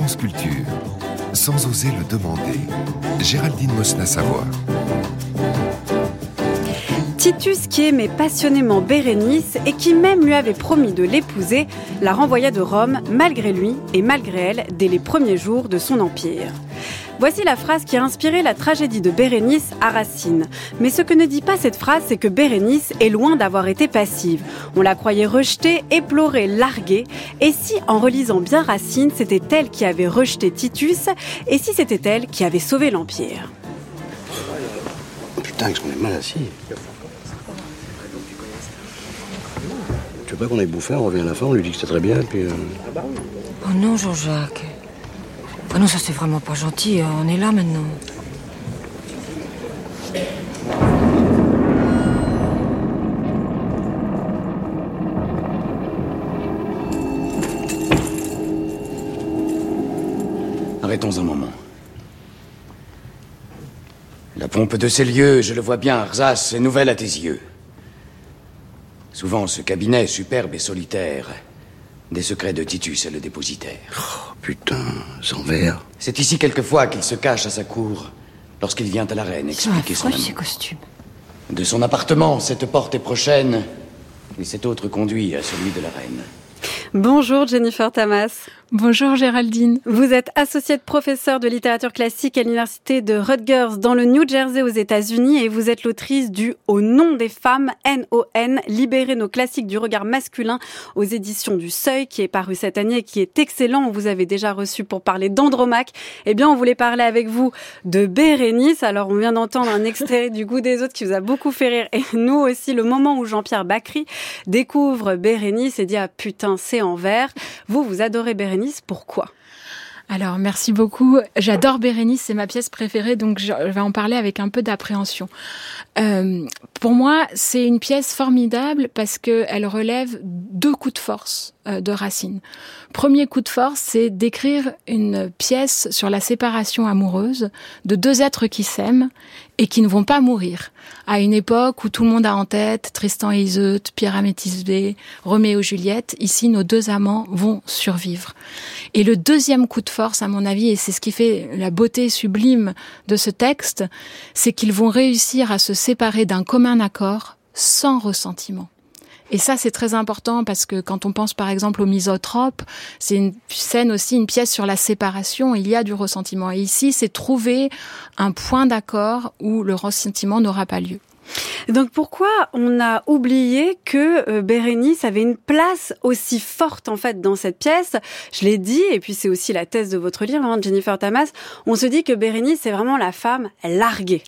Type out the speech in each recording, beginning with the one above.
France Culture. Sans oser le demander. Géraldine Mosna Savoie. Titus, qui aimait passionnément Bérénice et qui même lui avait promis de l'épouser, la renvoya de Rome, malgré lui et malgré elle, dès les premiers jours de son empire. Voici la phrase qui a inspiré la tragédie de Bérénice à Racine. Mais ce que ne dit pas cette phrase, c'est que Bérénice est loin d'avoir été passive. On la croyait rejetée, éplorée, larguée. Et si, en relisant bien Racine, c'était elle qui avait rejeté Titus, et si c'était elle qui avait sauvé l'Empire ? Putain, est-ce qu'on est mal assis ? Tu veux pas qu'on ait bouffé, on revient à la fin, on lui dit que c'était très bien, puis... Oh non, Jean-Jacques. Ah non, ça c'est vraiment pas gentil, on est là maintenant. Arrêtons un moment. La pompe de ces lieux, je le vois bien, Arsas, c'est nouvelle à tes yeux. Souvent, ce cabinet superbe et solitaire... des secrets de Titus et le dépositaire. Oh, putain, sans verre. C'est ici quelquefois qu'il se cache à sa cour lorsqu'il vient à la reine expliquer son amour. Ces costumes. De son appartement, cette porte est prochaine et cette autre conduit à celui de la reine. Bonjour Jennifer Tamas. Bonjour Géraldine. Vous êtes associée de professeur de littérature classique à l'université de Rutgers dans le New Jersey aux États-Unis et vous êtes l'autrice du « Au nom des femmes, N.O.N. Libérer nos classiques du regard masculin » aux éditions du Seuil qui est paru cette année et qui est excellent. On vous avait déjà reçu pour parler d'Andromaque. Eh bien, on voulait parler avec vous de Bérénice. Alors, on vient d'entendre un extrait du Goût des autres qui vous a beaucoup fait rire et nous aussi, le moment où Jean-Pierre Bacri découvre Bérénice et dit « Ah putain, c'est en vers. ». Vous, vous adorez Bérénice, pourquoi ? Alors, merci beaucoup. J'adore Bérénice, c'est ma pièce préférée, donc je vais en parler avec un peu d'appréhension. Pour moi, c'est une pièce formidable parce qu'elle relève deux coups de force de Racine. Premier coup de force, c'est d'écrire une pièce sur la séparation amoureuse de deux êtres qui s'aiment et qui ne vont pas mourir. À une époque où tout le monde a en tête Tristan et Iseult, Pyrame et Thisbé, Roméo et Juliette, ici, nos deux amants vont survivre. Et le deuxième coup de force, à mon avis, et c'est ce qui fait la beauté sublime de ce texte, c'est qu'ils vont réussir à se séparer d'un commun accord sans ressentiment. Et ça, c'est très important parce que quand on pense, par exemple, au Misotrope, c'est une scène aussi, une pièce sur la séparation, il y a du ressentiment. Et ici, c'est trouver un point d'accord où le ressentiment n'aura pas lieu. Donc pourquoi on a oublié que Bérénice avait une place aussi forte en fait dans cette pièce ? Je l'ai dit, et puis c'est aussi la thèse de votre livre, hein, Jennifer Tamas, on se dit que Bérénice c'est vraiment la femme larguée.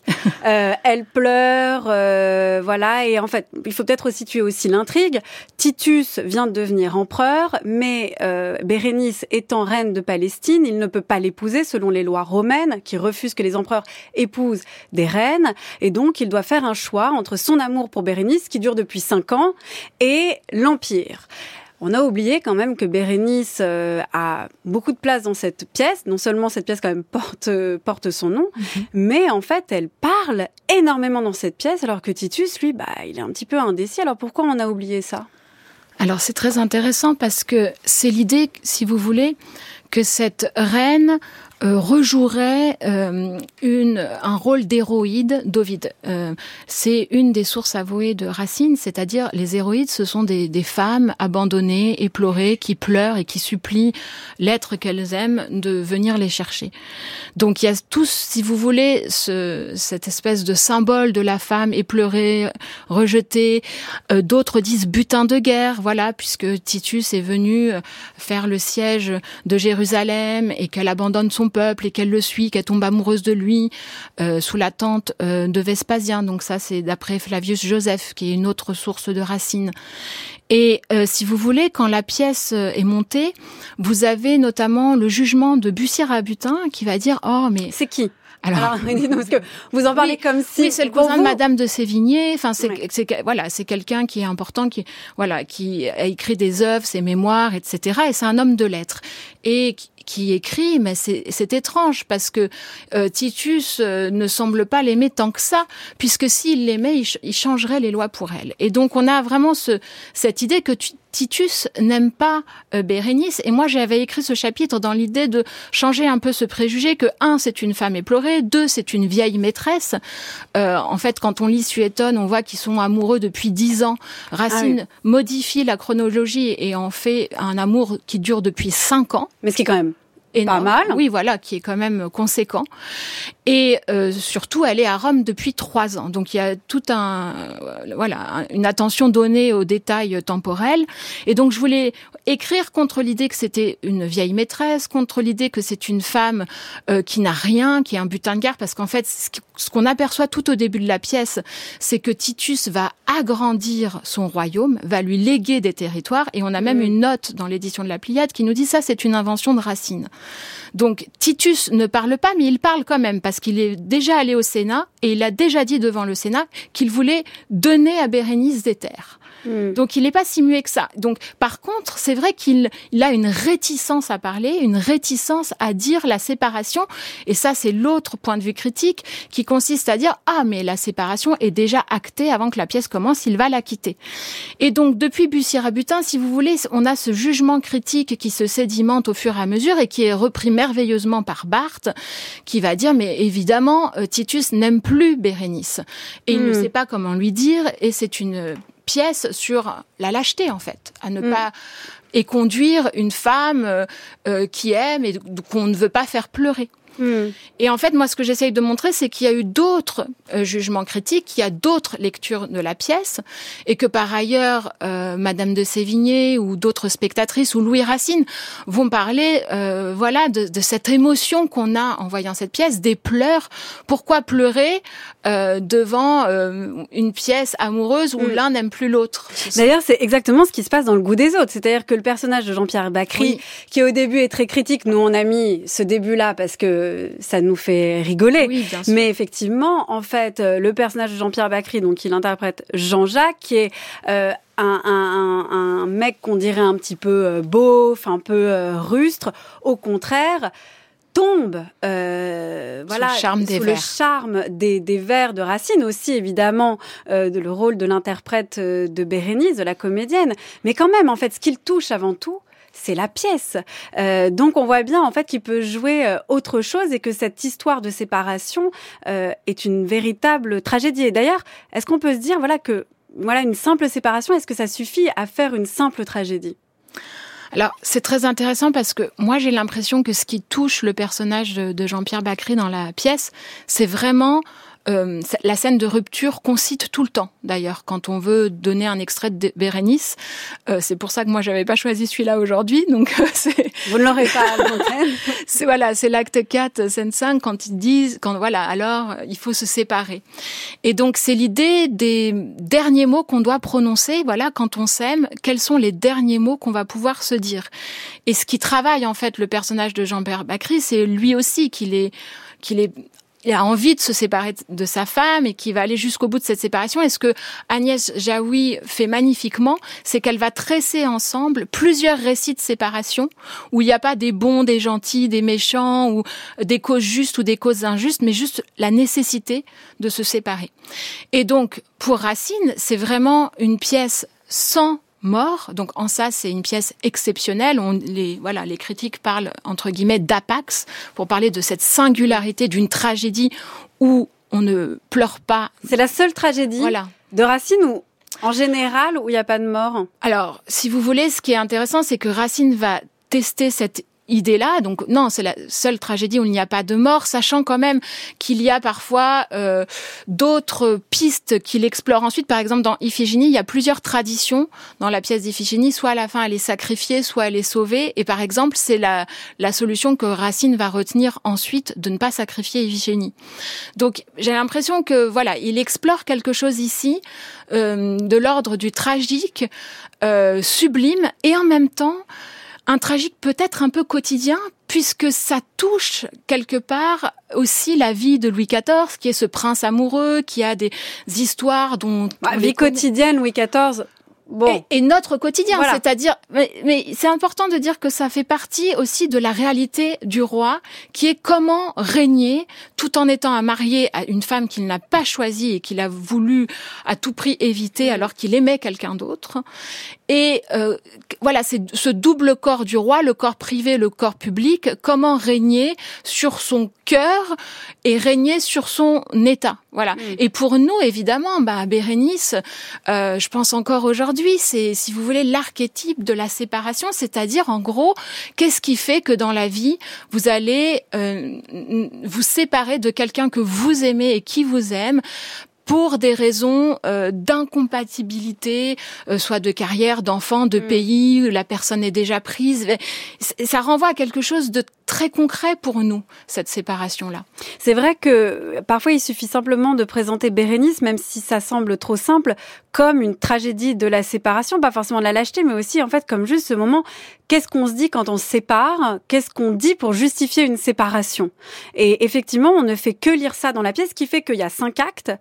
Elle pleure, voilà, et en fait, il faut peut-être situer aussi l'intrigue. Titus vient de devenir empereur, mais Bérénice étant reine de Palestine, il ne peut pas l'épouser selon les lois romaines qui refusent que les empereurs épousent des reines, et donc il doit faire un choix entre son amour pour Bérénice, qui dure depuis 5 ans, et l'Empire. On a oublié quand même que Bérénice a beaucoup de place dans cette pièce. Non seulement cette pièce quand même porte son nom, mais en fait elle parle énormément dans cette pièce, alors que Titus, lui, il est un petit peu indécis. Alors pourquoi on a oublié ça ? Alors c'est très intéressant parce que c'est l'idée, si vous voulez, que cette reine rejouerait un rôle d'héroïde d'Ovide. C'est une des sources avouées de Racine, c'est-à-dire les héroïdes, ce sont des femmes abandonnées, éplorées, qui pleurent et qui supplient l'être qu'elles aiment de venir les chercher. Donc il y a tous, si vous voulez, cette espèce de symbole de la femme éplorée, rejetée. D'autres disent butin de guerre, voilà, puisque Titus est venu faire le siège de Jérusalem et qu'elle abandonne son peuple et qu'elle le suit, qu'elle tombe amoureuse de lui sous la tente de Vespasien. Donc ça, c'est d'après Flavius Joseph, qui est une autre source de Racine. Et si vous voulez, quand la pièce est montée, vous avez notamment le jugement de Bussy-Rabutin qui va dire « Oh, mais... » C'est qui ? Alors, non, parce que vous en parlez comme si... Oui, c'est le cousin de Madame de Sévigné. Enfin, c'est quelqu'un qui est important, qui a écrit des œuvres, ses mémoires, etc. Et c'est un homme de lettres. Et qui écrit, mais c'est étrange parce que Titus ne semble pas l'aimer tant que ça, puisque s'il l'aimait, il changerait les lois pour elle. Et donc on a vraiment cette idée que Titus n'aime pas Bérénice, et moi j'avais écrit ce chapitre dans l'idée de changer un peu ce préjugé que 1, c'est une femme éplorée, 2, c'est une vieille maîtresse. En fait, quand on lit Suétone, on voit qu'ils sont amoureux depuis 10 ans. Racine modifie la chronologie et en fait un amour qui dure depuis 5 ans. Mais ce qui est quand même énorme. Pas mal. Oui, voilà, qui est quand même conséquent. Et surtout, elle est à Rome depuis 3 ans. Donc, il y a tout une attention donnée aux détails temporels. Et donc, je voulais écrire contre l'idée que c'était une vieille maîtresse, contre l'idée que c'est une femme qui n'a rien, qui est un butin de guerre, parce qu'en fait, ce qu'on aperçoit tout au début de la pièce, c'est que Titus va agrandir son royaume, va lui léguer des territoires, et on a même une note dans l'édition de la Pléiade qui nous dit ça, c'est une invention de Racine. Donc Titus ne parle pas, mais il parle quand même, parce qu'il est déjà allé au Sénat, et il a déjà dit devant le Sénat qu'il voulait donner à Bérénice des terres. Donc il n'est pas si muet que ça. Donc par contre, c'est vrai qu'il a une réticence à parler, une réticence à dire la séparation, et ça c'est l'autre point de vue critique qui consiste à dire « Ah, mais la séparation est déjà actée avant que la pièce commence, il va la quitter. » Et donc depuis Bussy-Rabutin, si vous voulez, on a ce jugement critique qui se sédimente au fur et à mesure et qui est repris merveilleusement par Barthes, qui va dire « Mais évidemment, Titus n'aime plus Bérénice. » Et il ne sait pas comment lui dire, et c'est une pièce sur la lâcheté, en fait, à ne pas éconduire une femme qui aime et qu'on ne veut pas faire pleurer. Et en fait, moi, ce que j'essaye de montrer, c'est qu'il y a eu d'autres jugements critiques, qu'il y a d'autres lectures de la pièce, et que par ailleurs, Madame de Sévigné ou d'autres spectatrices ou Louis Racine vont parler, de cette émotion qu'on a en voyant cette pièce, des pleurs. Pourquoi pleurer devant une pièce amoureuse où l'un n'aime plus l'autre ? D'ailleurs, c'est exactement ce qui se passe dans Le goût des autres, c'est-à-dire que le personnage de Jean-Pierre Bacri, qui au début est très critique, nous on a mis ce début-là parce que ça nous fait rigoler. Oui, mais effectivement, en fait, le personnage de Jean-Pierre Bacri, donc il interprète Jean-Jacques, qui est un mec qu'on dirait un petit peu beauf, un peu rustre, au contraire, tombe sous le charme des vers de Racine, aussi évidemment de le rôle de l'interprète de Bérénice, de la comédienne. Mais quand même, en fait, ce qu'il touche avant tout, c'est la pièce. Donc on voit bien en fait qu'il peut jouer autre chose et que cette histoire de séparation est une véritable tragédie. Et d'ailleurs, est-ce qu'on peut se dire que une simple séparation, est-ce que ça suffit à faire une simple tragédie ? Alors, c'est très intéressant parce que moi, j'ai l'impression que ce qui touche le personnage de Jean-Pierre Bacri dans la pièce, c'est vraiment la scène de rupture qu'on cite tout le temps, d'ailleurs, quand on veut donner un extrait de Bérénice. C'est pour ça que moi, j'avais pas choisi celui-là aujourd'hui. Donc, vous ne l'aurez pas à l'antenne. C'est l'acte 4, scène 5, quand ils disent, alors, il faut se séparer. Et donc, c'est l'idée des derniers mots qu'on doit prononcer, quand on s'aime, quels sont les derniers mots qu'on va pouvoir se dire. Et ce qui travaille, en fait, le personnage de Jean-Pierre Bacri, c'est lui aussi qu'il est il a envie de se séparer de sa femme et qui va aller jusqu'au bout de cette séparation. Et ce que Agnès Jaoui fait magnifiquement, c'est qu'elle va tresser ensemble plusieurs récits de séparation où il n'y a pas des bons, des gentils, des méchants ou des causes justes ou des causes injustes, mais juste la nécessité de se séparer. Et donc, pour Racine, c'est vraiment une pièce sans mort. Donc, en ça, c'est une pièce exceptionnelle. Les critiques parlent, entre guillemets, d'apax pour parler de cette singularité d'une tragédie où on ne pleure pas. C'est la seule tragédie de Racine ou, en général, où il n'y a pas de mort? Alors, si vous voulez, ce qui est intéressant, c'est que Racine va tester cette idée-là, donc non, c'est la seule tragédie où il n'y a pas de mort, sachant quand même qu'il y a parfois d'autres pistes qu'il explore ensuite. Par exemple, dans Iphigénie, il y a plusieurs traditions dans la pièce d'Iphigénie, soit à la fin elle est sacrifiée, soit elle est sauvée, et par exemple, c'est la solution que Racine va retenir ensuite, de ne pas sacrifier Iphigénie. Donc, j'ai l'impression que, il explore quelque chose ici, de l'ordre du tragique, sublime, et en même temps, un tragique peut-être un peu quotidien, puisque ça touche quelque part aussi la vie de Louis XIV, qui est ce prince amoureux, qui a des histoires dont... vie quotidienne, Louis XIV... Bon. Et notre quotidien, c'est-à-dire... Mais c'est important de dire que ça fait partie aussi de la réalité du roi, qui est comment régner tout en étant marié à une femme qu'il n'a pas choisie et qu'il a voulu à tout prix éviter alors qu'il aimait quelqu'un d'autre. Et voilà, c'est ce double corps du roi, le corps privé, le corps public, comment régner sur son cœur et régner sur son état. Voilà. Et pour nous, évidemment, Bérénice, je pense encore aujourd'hui, c'est, si vous voulez, l'archétype de la séparation, c'est-à-dire, en gros, qu'est-ce qui fait que dans la vie, vous allez vous séparer de quelqu'un que vous aimez et qui vous aime pour des raisons d'incompatibilité, soit de carrière, d'enfant, de pays, où la personne est déjà prise. Ça renvoie à quelque chose de très concret pour nous, cette séparation-là. C'est vrai que parfois, il suffit simplement de présenter Bérénice, même si ça semble trop simple, comme une tragédie de la séparation, pas forcément de la lâcheté, mais aussi, en fait, comme juste ce moment, qu'est-ce qu'on se dit quand on se sépare? Qu'est-ce qu'on dit pour justifier une séparation? Et effectivement, on ne fait que lire ça dans la pièce, ce qui fait qu'il y a 5 actes,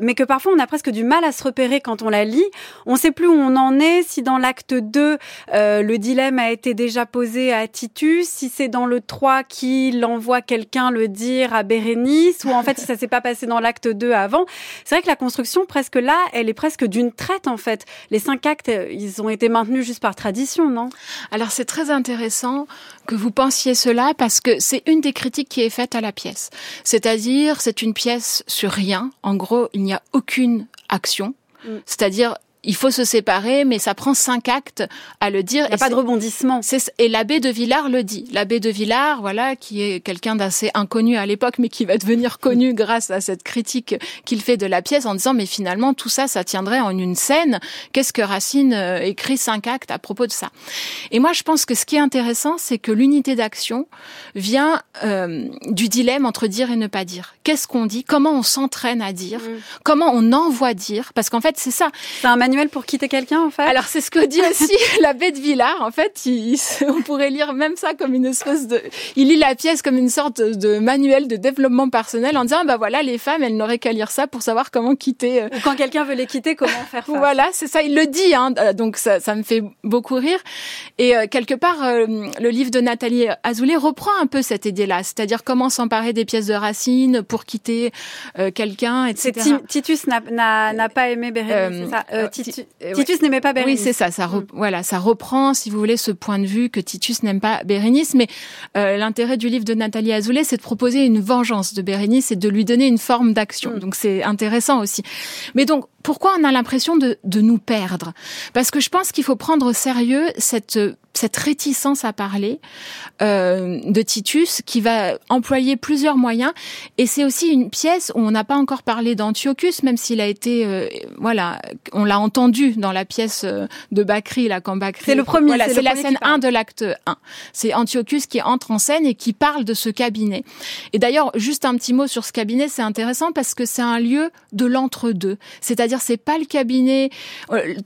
mais que parfois, on a presque du mal à se repérer quand on la lit. On ne sait plus où on en est, si dans l'acte 2, le dilemme a été déjà posé à Titus, si c'est dans le 3 qu'il envoie quelqu'un le dire à Bérénice, ou en fait si ça s'est pas passé dans l'acte 2 avant. C'est vrai que la construction presque là, elle est presque d'une traite en fait. Les 5 actes, ils ont été maintenus juste par tradition, non? Alors c'est très intéressant que vous pensiez cela parce que c'est une des critiques qui est faite à la pièce. C'est-à-dire, c'est une pièce sur rien. En gros, il n'y a aucune action. C'est-à-dire, il faut se séparer, mais ça prend 5 actes à le dire. Il n'y a pas de rebondissement. Et l'abbé de Villars le dit. L'abbé de Villars, voilà, qui est quelqu'un d'assez inconnu à l'époque, mais qui va devenir connu grâce à cette critique qu'il fait de la pièce en disant, mais finalement, tout ça, ça tiendrait en une scène. Qu'est-ce que Racine écrit 5 actes à propos de ça? Et moi, je pense que ce qui est intéressant, c'est que l'unité d'action vient du dilemme entre dire et ne pas dire. Qu'est-ce qu'on dit? Comment on s'entraîne à dire? Comment on envoie dire? Parce qu'en fait, c'est ça. C'est un manuel pour quitter quelqu'un, en fait. Alors, c'est ce que dit aussi l'abbé de Villars. En fait, on pourrait lire même ça comme une espèce de... Il lit la pièce comme une sorte de manuel de développement personnel en disant, voilà, les femmes, elles n'auraient qu'à lire ça pour savoir comment quitter... Ou quand quelqu'un veut les quitter, comment faire face. Voilà, c'est ça. Il le dit, hein. Donc, ça me fait beaucoup rire. Et quelque part, le livre de Nathalie Azoulay reprend un peu cette idée-là. C'est-à-dire, comment s'emparer des pièces de Racine pour quitter quelqu'un, etc. Titus n'a pas aimé Bérénice, c'est ça? Titus n'aimait pas Bérénice. Oui, c'est ça. Voilà, ça reprend, si vous voulez, ce point de vue que Titus n'aime pas Bérénice. Mais l'intérêt du livre de Nathalie Azoulay, c'est de proposer une vengeance de Bérénice et de lui donner une forme d'action. Donc, c'est intéressant aussi. Mais donc, pourquoi on a l'impression de nous perdre? Parce que je pense qu'il faut prendre au sérieux cette réticence à parler de Titus, qui va employer plusieurs moyens. Et c'est aussi une pièce où on n'a pas encore parlé d'Antiochus, même s'il a été... on l'a entendu dans la pièce de Bacri, là, quand Bacri... C'est le premier. Voilà, c'est la scène 1 de l'acte 1. C'est Antiochus qui entre en scène et qui parle de ce cabinet. Et d'ailleurs, juste un petit mot sur ce cabinet, c'est intéressant parce que c'est un lieu de l'entre-deux. C'est-à-dire, c'est pas le cabinet...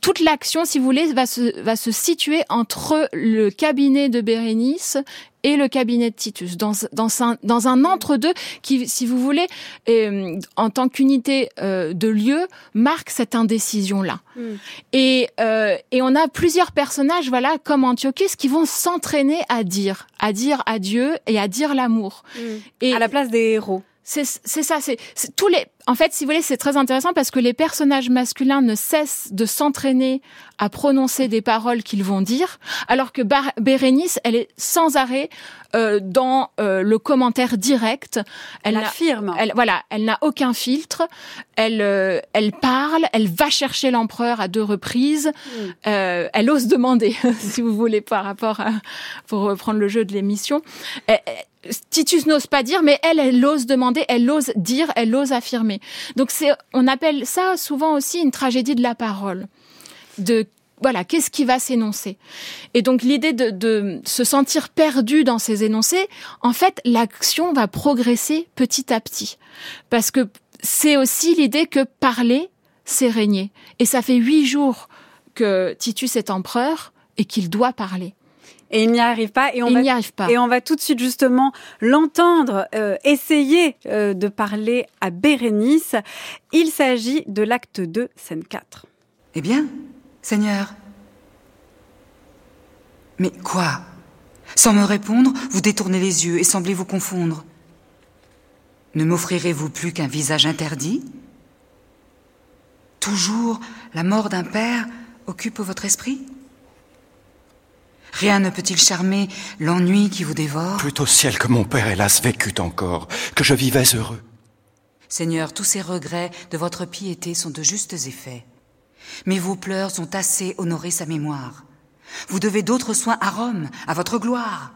Toute l'action, si vous voulez, va se situer entre le cabinet de Bérénice et le cabinet de Titus, dans un entre-deux qui, si vous voulez, en tant qu'unité de lieu, marque cette indécision-là. Et on a plusieurs personnages, voilà, comme Antiochus, qui vont s'entraîner à dire adieu et à dire l'amour. Et à la place des héros. C'est ça, c'est tous les... En fait, si vous voulez, c'est très intéressant parce que les personnages masculins ne cessent de s'entraîner à prononcer des paroles qu'ils vont dire, alors que Bérénice, elle est sans arrêt dans le commentaire direct. Elle affirme. Elle n'a aucun filtre. Elle parle. Elle va chercher l'empereur à 2 reprises. Elle ose demander, si vous voulez, par rapport à... pour reprendre le jeu de l'émission. Titus n'ose pas dire, mais elle ose demander, elle ose dire, elle ose affirmer. Donc on appelle ça souvent aussi une tragédie de la parole. Qu'est-ce qui va s'énoncer? Et donc l'idée de se sentir perdu dans ces énoncés, en fait, l'action va progresser petit à petit. Parce que c'est aussi l'idée que parler, c'est régner. Et ça fait 8 jours que Titus est empereur et qu'il doit parler. Et il n'y arrive pas. Et on va tout de suite justement l'entendre essayer de parler à Bérénice. Il s'agit de l'acte 2, scène 4. Eh bien, Seigneur. Mais quoi? Sans me répondre, vous détournez les yeux et semblez vous confondre. Ne m'offrirez-vous plus qu'un visage interdit? Toujours la mort d'un père occupe votre esprit ? Rien ne peut-il charmer l'ennui qui vous dévore ? Plût au ciel que mon père, hélas, vécut encore, que je vivais heureux. Seigneur, tous ces regrets de votre piété sont de justes effets. Mais vos pleurs ont assez honoré sa mémoire. Vous devez d'autres soins à Rome, à votre gloire.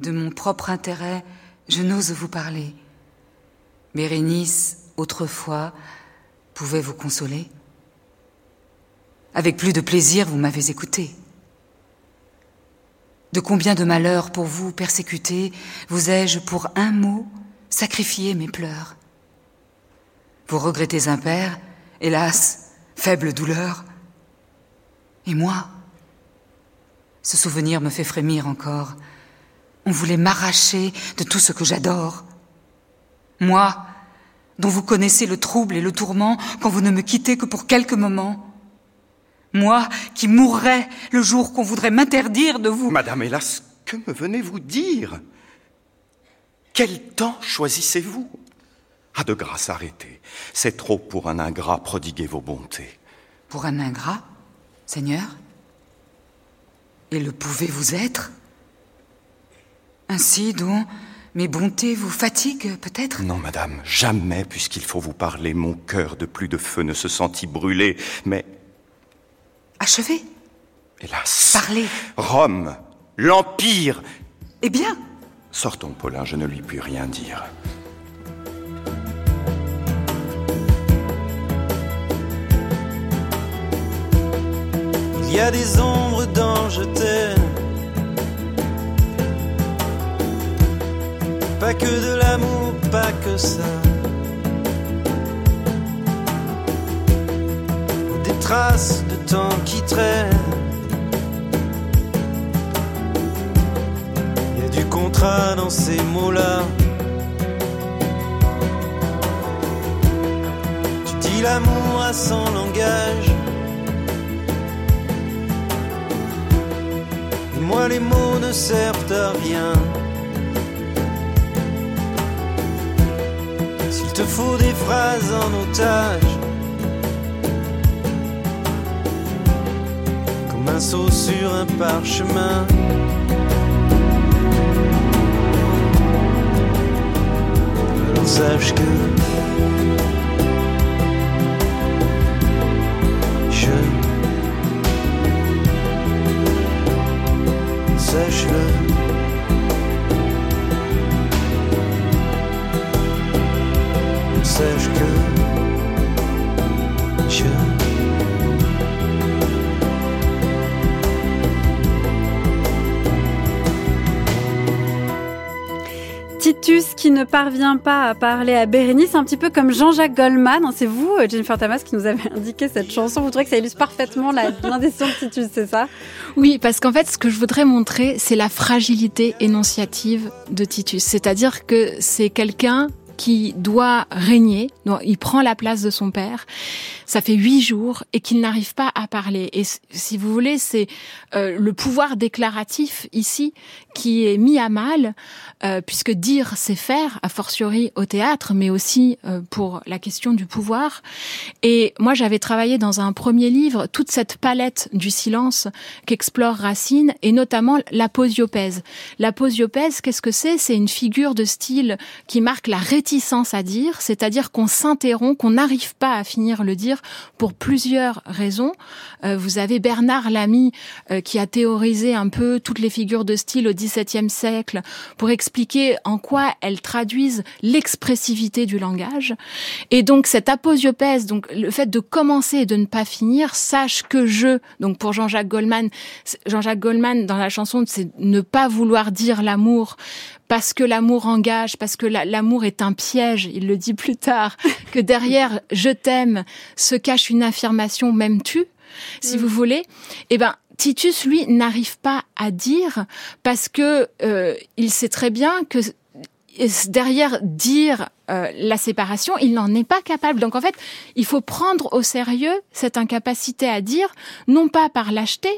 De mon propre intérêt, je n'ose vous parler. Bérénice, autrefois, pouvait vous consoler. Avec plus de plaisir, vous m'avez écouté. De combien de malheurs pour vous persécutés, vous ai-je pour un mot sacrifié mes pleurs ? Vous regrettez impairs, hélas, faible douleur. Et moi ? Ce souvenir me fait frémir encore. On voulait m'arracher de tout ce que j'adore. Moi, dont vous connaissez le trouble et le tourment quand vous ne me quittez que pour quelques moments. Moi, qui mourrais le jour qu'on voudrait m'interdire de vous... Madame, hélas, que me venez-vous dire ? Quel temps choisissez-vous ? Ah, de grâce, arrêtez. C'est trop pour un ingrat, prodiguez vos bontés. Pour un ingrat, Seigneur ? Et le pouvez-vous être ? Ainsi, donc, mes bontés vous fatiguent, peut-être ? Non, madame, jamais, puisqu'il faut vous parler. Mon cœur de plus de feu ne se sentit brûlé, mais... Achevez. Hélas. Parlez. Rome, l'Empire. Eh bien ? Sortons, Paulin, je ne lui puis rien dire. Il y a des ombres dans Je t'aime. Pas que de l'amour, pas que ça. Des traces de temps qui traînent. Il y a du contrat dans ces mots-là. Tu dis l'amour à son langage. Et moi les mots ne servent à rien. S'il te faut des phrases en otage, comme un seau sur un parchemin. Alors sache que je... Sache-le. Sache que je... Titus qui ne parvient pas à parler à Bérénice, un petit peu comme Jean-Jacques Goldman. C'est vous, Jennifer Tamas, qui nous avez indiqué cette chanson. Vous trouvez que ça illustre parfaitement l'indécision de Titus, c'est ça ? Oui, parce qu'en fait, ce que je voudrais montrer, c'est la fragilité énonciative de Titus. C'est-à-dire que c'est quelqu'un qui doit régner, donc il prend la place de son père, ça fait 8 jours, et qu'il n'arrive pas à parler. Et si vous voulez, c'est le pouvoir déclaratif ici qui est mis à mal, puisque dire c'est faire, a fortiori au théâtre, mais aussi pour la question du pouvoir. Et moi j'avais travaillé dans un premier livre toute cette palette du silence qu'explore Racine, et notamment l'aposiopèse. L'aposiopèse, qu'est-ce que c'est ? C'est une figure de style qui marque la réticence à dire, c'est-à-dire qu'on s'interrompt, qu'on n'arrive pas à finir le dire pour plusieurs raisons. Vous avez Bernard Lamy qui a théorisé un peu toutes les figures de style au XVIIe siècle pour expliquer en quoi elles traduisent l'expressivité du langage. Et donc cette aposiopèse, donc le fait de commencer et de ne pas finir, sache que je, donc pour Jean-Jacques Goldman dans la chanson, c'est ne pas vouloir dire l'amour parce que l'amour engage, parce que l'amour est un piège, il le dit plus tard, que derrière « je t'aime » se cache une affirmation « m'aimes-tu », si vous voulez. Eh ben, Titus, lui, n'arrive pas à dire parce que il sait très bien que derrière dire la séparation, il n'en est pas capable. Donc en fait, il faut prendre au sérieux cette incapacité à dire, non pas par lâcheté,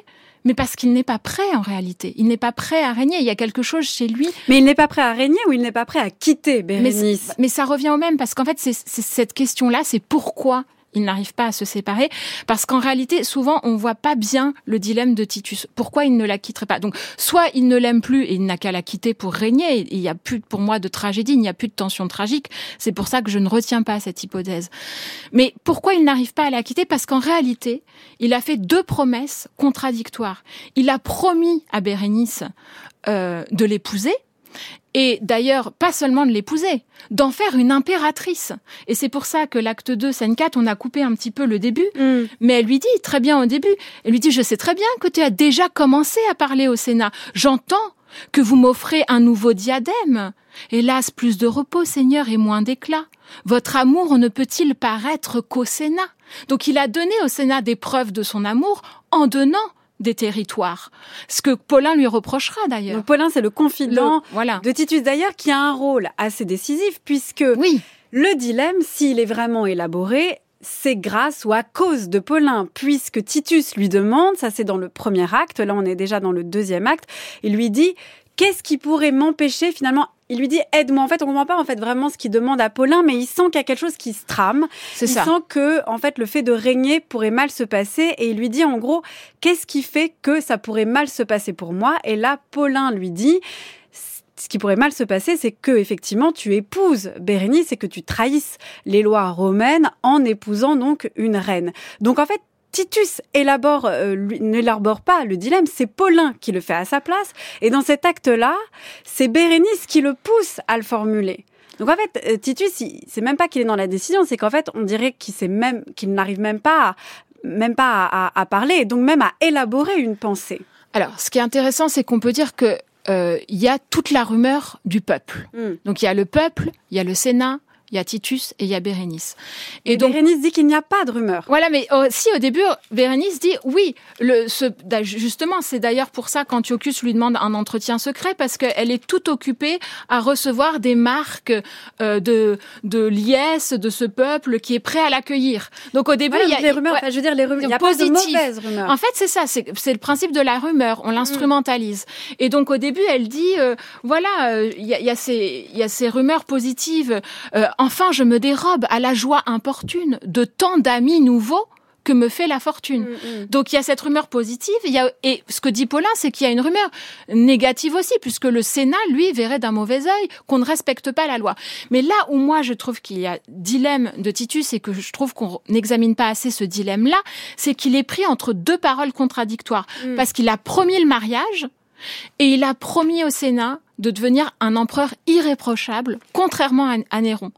mais parce qu'il n'est pas prêt en réalité. Il n'est pas prêt à régner. Il y a quelque chose chez lui. Mais il n'est pas prêt à régner ou il n'est pas prêt à quitter Bérénice. Mais ça revient au même parce qu'en fait, c'est cette question-là, c'est pourquoi ils n'arrivent pas à se séparer, parce qu'en réalité, souvent, on voit pas bien le dilemme de Titus. Pourquoi il ne la quitterait pas? Donc, soit il ne l'aime plus et il n'a qu'à la quitter pour régner, il n'y a plus, pour moi, de tragédie, il n'y a plus de tension tragique, c'est pour ça que je ne retiens pas cette hypothèse. Mais pourquoi il n'arrive pas à la quitter? Parce qu'en réalité, il a fait deux promesses contradictoires. Il a promis à Bérénice de l'épouser, et d'ailleurs, pas seulement de l'épouser, d'en faire une impératrice. Et c'est pour ça que l'acte 2, scène 4, on a coupé un petit peu le début, mais elle lui dit, très bien au début, elle lui dit, je sais très bien que tu as déjà commencé à parler au Sénat, j'entends que vous m'offrez un nouveau diadème. Hélas, plus de repos, Seigneur, et moins d'éclat. Votre amour ne peut-il paraître qu'au Sénat? Donc il a donné au Sénat des preuves de son amour en donnant des territoires. Ce que Paulin lui reprochera d'ailleurs. Donc Paulin, c'est le confident de Titus d'ailleurs, qui a un rôle assez décisif, puisque le dilemme, s'il est vraiment élaboré, c'est grâce ou à cause de Paulin, puisque Titus lui demande, ça c'est dans le premier acte, là on est déjà dans le deuxième acte, il lui dit, qu'est-ce qui pourrait m'empêcher finalement? Il lui dit, aide-moi. En fait, on ne comprend pas en fait, vraiment ce qu'il demande à Paulin, mais il sent qu'il y a quelque chose qui se trame. Sent que en fait, le fait de régner pourrait mal se passer. Et il lui dit, en gros, qu'est-ce qui fait que ça pourrait mal se passer pour moi? Et là, Paulin lui dit, ce qui pourrait mal se passer, c'est que effectivement tu épouses Bérénice et que tu trahisses les lois romaines en épousant donc une reine. Donc en fait, Titus n'élabore pas le dilemme, c'est Paulin qui le fait à sa place. Et dans cet acte-là, c'est Bérénice qui le pousse à le formuler. Donc en fait, Titus, c'est même pas qu'il est dans la décision, c'est qu'en fait, on dirait qu'il n'arrive même pas à parler, et donc même à élaborer une pensée. Alors, ce qui est intéressant, c'est qu'on peut dire que il y a toute la rumeur du peuple. Donc il y a le peuple, il y a le Sénat, il y a Titus et il y a Bérénice. Et donc, Bérénice dit qu'il n'y a pas de rumeur. Voilà, mais aussi au début, Bérénice dit oui. Justement, c'est d'ailleurs pour ça qu'Antiochus lui demande un entretien secret, parce qu'elle est toute occupée à recevoir des marques de liesse de ce peuple qui est prêt à l'accueillir. Donc au début, il y a les rumeurs. Enfin, je veux dire, les rumeurs. Il n'y a pas de mauvaises rumeurs. En fait, c'est ça. C'est le principe de la rumeur. On l'instrumentalise. Et donc au début, elle dit il y a ces rumeurs positives. Enfin, je me dérobe à la joie importune de tant d'amis nouveaux que me fait la fortune. Donc, il y a cette rumeur positive. Et ce que dit Paulin, c'est qu'il y a une rumeur négative aussi, puisque le Sénat, lui, verrait d'un mauvais œil qu'on ne respecte pas la loi. Mais là où moi, je trouve qu'il y a dilemme de Titus et que je trouve qu'on n'examine pas assez ce dilemme-là, c'est qu'il est pris entre deux paroles contradictoires. Parce qu'il a promis le mariage et il a promis au Sénat de devenir un empereur irréprochable, contrairement à Néron.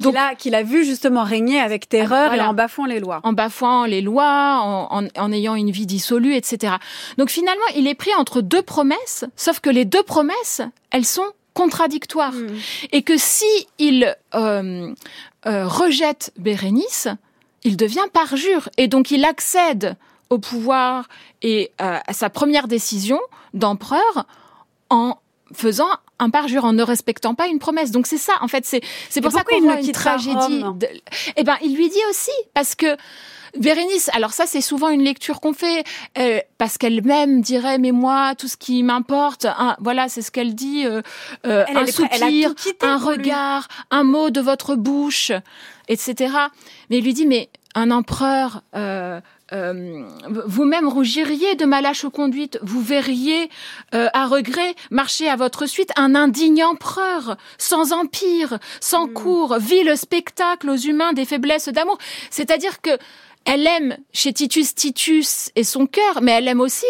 Donc là, qu'il a vu justement régner avec terreur et en bafouant les lois. En bafouant les lois, en ayant une vie dissolue, etc. Donc finalement, il est pris entre deux promesses, sauf que les deux promesses, elles sont contradictoires. Et que si il rejette Bérénice, il devient parjure. Et donc il accède au pouvoir et à sa première décision d'empereur en faisant un parjure, en ne respectant pas une promesse. Donc c'est ça, en fait, c'est pour ça qu'on voit une tragédie. Eh ben, il lui dit aussi, parce que Bérénice, alors ça c'est souvent une lecture qu'on fait, parce qu'elle-même dirait, mais moi, tout ce qui m'importe, voilà, c'est ce qu'elle dit, un soupir, un regard, un mot de votre bouche, etc. Mais il lui dit, mais un empereur... vous-même rougiriez de ma lâche conduite, vous verriez à regret marcher à votre suite un indigne empereur, sans empire, sans cour, vit le spectacle aux humains des faiblesses d'amour. C'est-à-dire que elle aime chez Titus et son cœur, mais elle aime aussi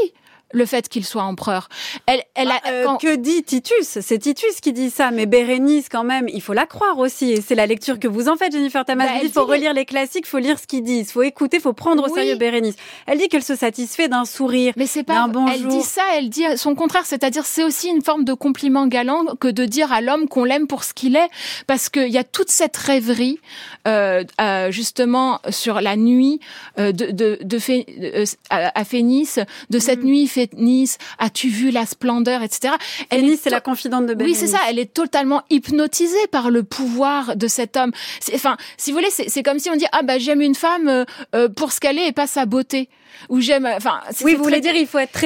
le fait qu'il soit empereur. Que dit Titus? C'est Titus qui dit ça, mais Bérénice, quand même, il faut la croire aussi. Et c'est la lecture que vous en faites, Jennifer Tamas. Il faut relire les classiques, il faut lire ce qu'ils disent, il faut écouter, il faut prendre au sérieux Bérénice. Elle dit qu'elle se satisfait d'un sourire, mais c'est pas, d'un bonjour. Elle dit ça, elle dit son contraire, c'est-à-dire c'est aussi une forme de compliment galant que de dire à l'homme qu'on l'aime pour ce qu'il est, parce qu'il y a toute cette rêverie, justement, sur la nuit à Phénice, de cette nuit Phénice, as-tu vu la splendeur, etc. Phénice, c'est la confidente de Bérénice. Oui, c'est ça. Elle est totalement hypnotisée par le pouvoir de cet homme. Enfin, si vous voulez, c'est comme si on dit, ah bah j'aime une femme pour ce qu'elle est et pas sa beauté. Ou j'aime, enfin. Oui, vous voulez dire, il faut être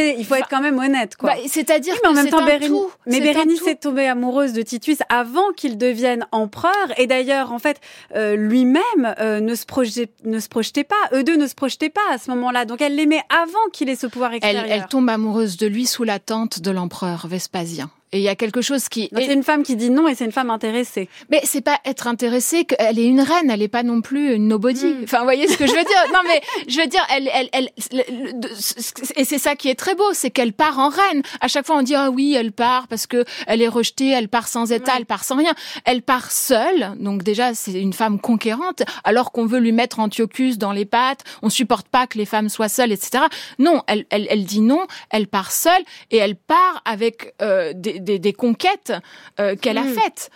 quand même honnête, quoi. Bah, c'est-à-dire oui, mais en que même c'est temps, tout. Mais Bérénice est tombée amoureuse de Titus avant qu'il devienne empereur. Et d'ailleurs, en fait, lui-même ne se projetait pas. Eux deux ne se projetaient pas à ce moment-là. Donc elle l'aimait avant qu'il ait ce pouvoir extérieur. Elle tombe amoureuse de lui sous la tente de l'empereur Vespasien. Et il y a quelque chose qui... Non, c'est une femme qui dit non et c'est une femme intéressée. Mais c'est pas être intéressée, elle est une reine, elle est pas non plus une nobody. Enfin, vous voyez ce que je veux dire? Non, mais je veux dire, et c'est ça qui est très beau, c'est qu'elle part en reine. À chaque fois, on dit, ah oui, elle part parce que elle est rejetée, elle part sans état, elle part sans rien. Elle part seule, donc déjà, c'est une femme conquérante, alors qu'on veut lui mettre Antiochus dans les pattes, on supporte pas que les femmes soient seules, etc. Non, elle dit non, elle part seule et elle part avec, des conquêtes qu'elle a faites.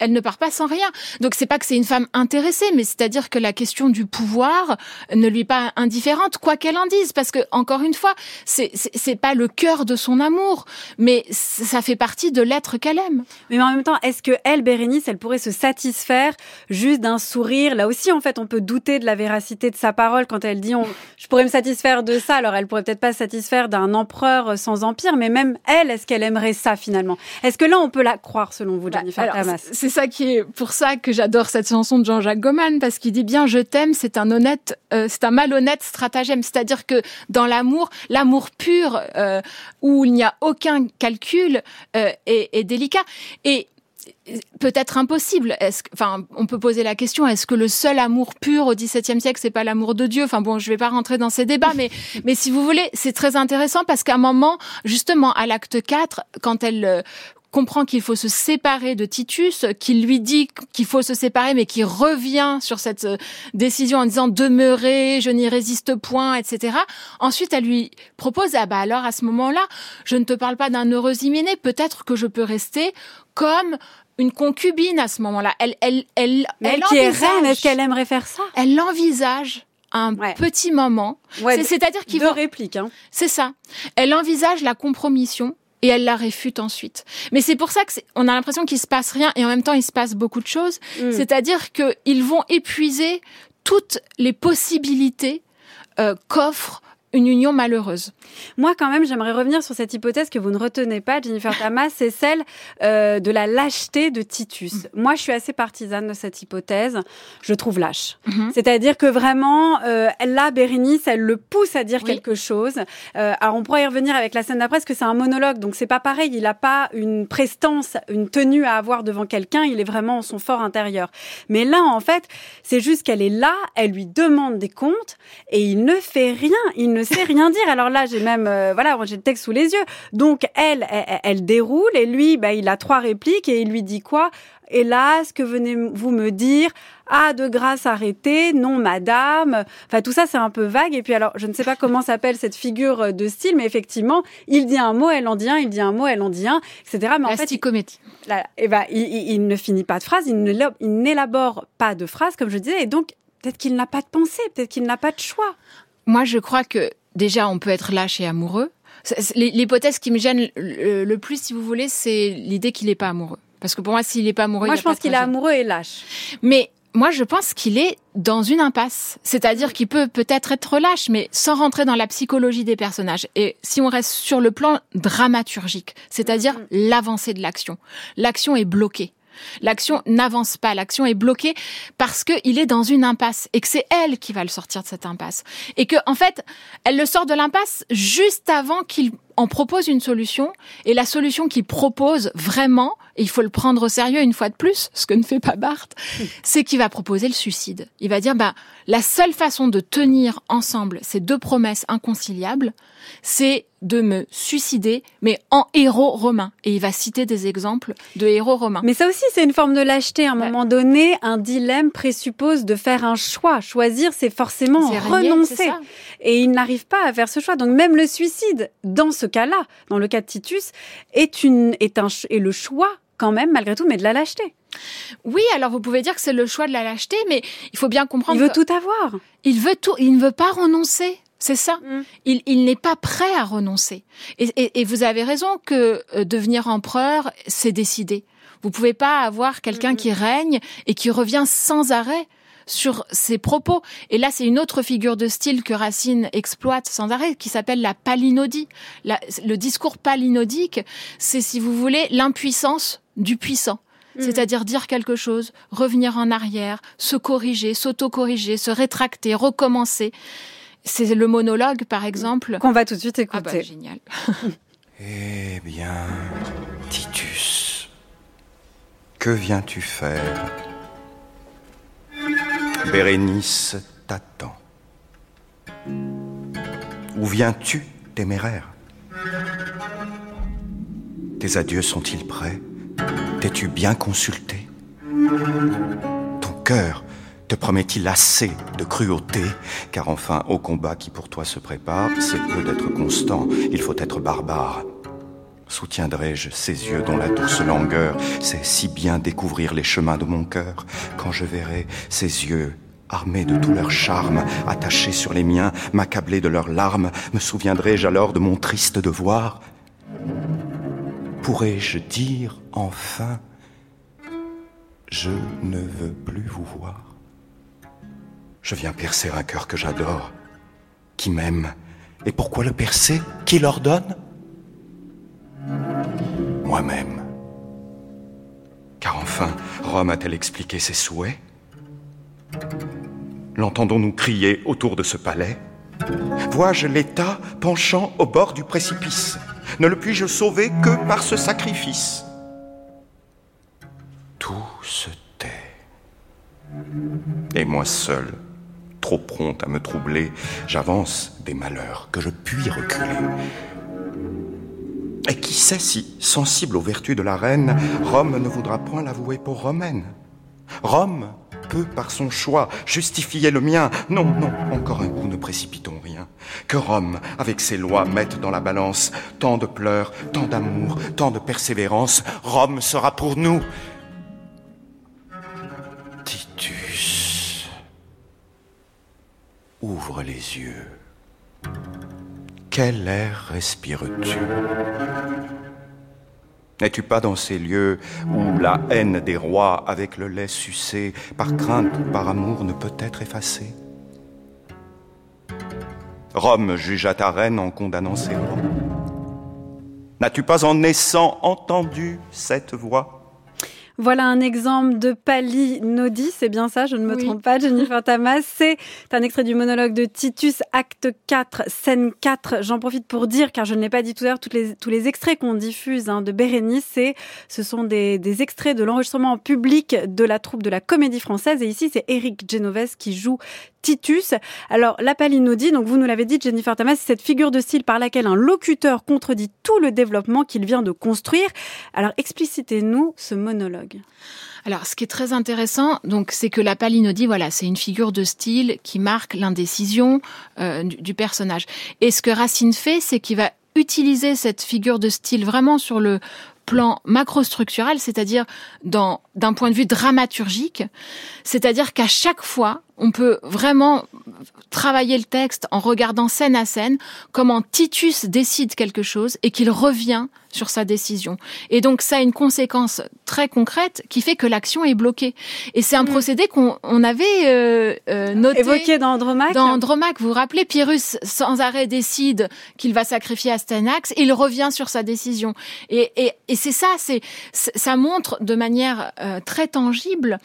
Elle ne part pas sans rien. Donc c'est pas que c'est une femme intéressée, mais c'est-à-dire que la question du pouvoir ne lui est pas indifférente, quoi qu'elle en dise, parce que encore une fois, c'est pas le cœur de son amour, mais ça fait partie de l'être qu'elle aime. Mais en même temps, est-ce que elle, Bérénice, elle pourrait se satisfaire juste d'un sourire? Là aussi, en fait, on peut douter de la véracité de sa parole quand elle dit je pourrais me satisfaire de ça. Alors elle pourrait peut-être pas se satisfaire d'un empereur sans empire, mais même elle, est-ce qu'elle aimerait ça finalement? Est-ce que là, on peut la croire selon vous, Jennifer Tamas? C'est ça qui est pour ça que j'adore cette chanson de Jean-Jacques Goldman, parce qu'il dit bien je t'aime, c'est un malhonnête stratagème, c'est-à-dire que dans l'amour pur où il n'y a aucun calcul est délicat et peut-être impossible. On peut poser la question, est-ce que le seul amour pur au XVIIe siècle, c'est pas l'amour de Dieu? Enfin bon, je vais pas rentrer dans ces débats, mais si vous voulez, c'est très intéressant parce qu'à un moment, justement, à l'acte 4, quand elle comprend qu'il faut se séparer de Titus, qu'il lui dit qu'il faut se séparer, mais qu'il revient sur cette décision en disant « demeurez, je n'y résiste point », etc. Ensuite, elle lui propose « ah bah alors à ce moment-là, je ne te parle pas d'un heureux hyménée, peut-être que je peux rester comme... » une concubine à ce moment-là. Elle qui est reine, est-ce qu'elle aimerait faire ça? Elle l'envisage un petit moment. Ouais, c'est-à-dire qu'il réplique. Hein. C'est ça. Elle envisage la compromission et elle la réfute ensuite. Mais c'est pour ça que on a l'impression qu'il se passe rien et en même temps il se passe beaucoup de choses. C'est-à-dire que ils vont épuiser toutes les possibilités qu'offrent une union malheureuse. Moi, quand même, j'aimerais revenir sur cette hypothèse que vous ne retenez pas, Jennifer Tamas, c'est celle de la lâcheté de Titus. Moi, je suis assez partisane de cette hypothèse. Je trouve lâche. C'est-à-dire que vraiment, là, Bérénice, elle le pousse à dire quelque chose. Alors, on pourra y revenir avec la scène d'après, parce que c'est un monologue, donc c'est pas pareil. Il n'a pas une prestance, une tenue à avoir devant quelqu'un. Il est vraiment en son fort intérieur. Mais là, en fait, c'est juste qu'elle est là, elle lui demande des comptes, et il ne fait rien. Il ne sait rien dire. Alors là, j'ai même j'ai le texte sous les yeux. Donc elle déroule et lui, il a 3 répliques et il lui dit quoi? Hélas, que venez-vous me dire? Ah, de grâce, arrêtez. Non, madame. Enfin, tout ça, c'est un peu vague. Et puis, alors, je ne sais pas comment s'appelle cette figure de style, mais effectivement, il dit un mot, elle en dit un, il dit un mot, elle en dit un, etc. Mais en fait, il ne finit pas de phrase, il n'élabore pas de phrase, comme je disais. Et donc, peut-être qu'il n'a pas de pensée, peut-être qu'il n'a pas de choix. Moi, je crois que, déjà, on peut être lâche et amoureux. L'hypothèse qui me gêne le plus, si vous voulez, c'est l'idée qu'il n'est pas amoureux. Parce que pour moi, s'il n'est pas amoureux... Moi, je pense qu'il est amoureux et lâche. Mais moi, je pense qu'il est dans une impasse. C'est-à-dire qu'il peut peut-être être lâche, mais sans rentrer dans la psychologie des personnages. Et si on reste sur le plan dramaturgique, c'est-à-dire l'avancée de l'action. L'action est bloquée. L'action n'avance pas, l'action est bloquée parce qu'il est dans une impasse et que c'est elle qui va le sortir de cette impasse. Et que, en fait, elle le sort de l'impasse juste avant qu'il en propose une solution. Et la solution qu'il propose vraiment, et il faut le prendre au sérieux une fois de plus, ce que ne fait pas Barthes, c'est qu'il va proposer le suicide. Il va dire, la seule façon de tenir ensemble ces 2 promesses inconciliables, c'est de me suicider, mais en héros romain. Et il va citer des exemples de héros romains. Mais ça aussi, c'est une forme de lâcheté. À un moment donné, un dilemme présuppose de faire un choix. Choisir, c'est forcément renoncer. Et il n'arrive pas à faire ce choix. Donc même le suicide, dans ce cas-là, dans le cas de Titus, est le choix quand même, malgré tout, mais de la lâcheté. Oui, alors vous pouvez dire que c'est le choix de la lâcheté, mais il faut bien comprendre... Il veut tout avoir. Il veut tout, il ne veut pas renoncer. C'est ça. Il n'est pas prêt à renoncer. Et vous avez raison que devenir empereur, c'est décidé. Vous pouvez pas avoir quelqu'un qui règne et qui revient sans arrêt sur ses propos. Et là, c'est une autre figure de style que Racine exploite sans arrêt, qui s'appelle la palinodie. Le discours palinodique, c'est, si vous voulez, l'impuissance du puissant. C'est-à-dire dire quelque chose, revenir en arrière, se corriger, s'auto-corriger, se rétracter, recommencer. C'est le monologue, par exemple. Qu'on va tout de suite écouter. Ah bah, génial. Eh bien, Titus, que viens-tu faire ? Bérénice t'attend. Où viens-tu, téméraire ? Tes adieux sont-ils prêts ? T'es-tu bien consulté ? Ton cœur te promet-il assez de cruauté ? Car enfin, au combat qui pour toi se prépare, c'est peu d'être constant, il faut être barbare. Soutiendrai-je ces yeux dont la douce langueur sait si bien découvrir les chemins de mon cœur ? Quand je verrai ces yeux, armés de tout leur charme, attachés sur les miens, m'accabler de leurs larmes, me souviendrai-je alors de mon triste devoir ? Pourrais-je dire enfin, je ne veux plus vous voir ? Je viens percer un cœur que j'adore, qui m'aime. Et pourquoi le percer ? Qui l'ordonne ? Moi-même. Car enfin, Rome a-t-elle expliqué ses souhaits ? L'entendons-nous crier autour de ce palais ? Vois-je l'État penchant au bord du précipice ? Ne le puis-je sauver que par ce sacrifice ? Tout se tait. Et moi seul, trop prompt à me troubler, j'avance des malheurs que je puis reculer. Et qui sait si, sensible aux vertus de la reine, Rome ne voudra point l'avouer pour romaine ? Rome peut, par son choix, justifier le mien. Non, non, encore un coup, ne précipitons rien. Que Rome, avec ses lois, mette dans la balance tant de pleurs, tant d'amour, tant de persévérance. Rome sera pour nous. Titus, ouvre les yeux. Quel air respires-tu ? N'es-tu pas dans ces lieux où la haine des rois, avec le lait sucé, par crainte ou par amour, ne peut être effacée ? Rome jugea ta reine en condamnant ses rois. N'as-tu pas en naissant entendu cette voix ? Voilà un exemple de palinodie, c'est bien ça, je ne me trompe pas, Jennifer Tamas. C'est un extrait du monologue de Titus, acte 4, scène 4. J'en profite pour dire, car je ne l'ai pas dit tout à l'heure, tous les extraits qu'on diffuse de Bérénice, ce sont des extraits de l'enregistrement public de la troupe de la Comédie française. Et ici, c'est Éric Genovès qui joue Titus. Alors, la palinodie, donc vous nous l'avez dit, Jennifer Tamas, c'est cette figure de style par laquelle un locuteur contredit tout le développement qu'il vient de construire. Alors, explicitez-nous ce monologue. Alors, ce qui est très intéressant, donc, c'est que la palinodie, voilà, c'est une figure de style qui marque l'indécision du personnage. Et ce que Racine fait, c'est qu'il va utiliser cette figure de style vraiment sur le plan macrostructural, c'est-à-dire d'un point de vue dramaturgique, c'est-à-dire qu'à chaque fois, on peut vraiment travailler le texte en regardant scène à scène comment Titus décide quelque chose et qu'il revient sur sa décision. Et donc ça a une conséquence très concrète qui fait que l'action est bloquée. Et c'est un procédé qu'on avait noté, évoqué dans Andromaque. Dans Andromaque, vous vous rappelez, Pyrrhus sans arrêt décide qu'il va sacrifier Astanax, il revient sur sa décision. Et c'est ça, ça montre de manière très tangible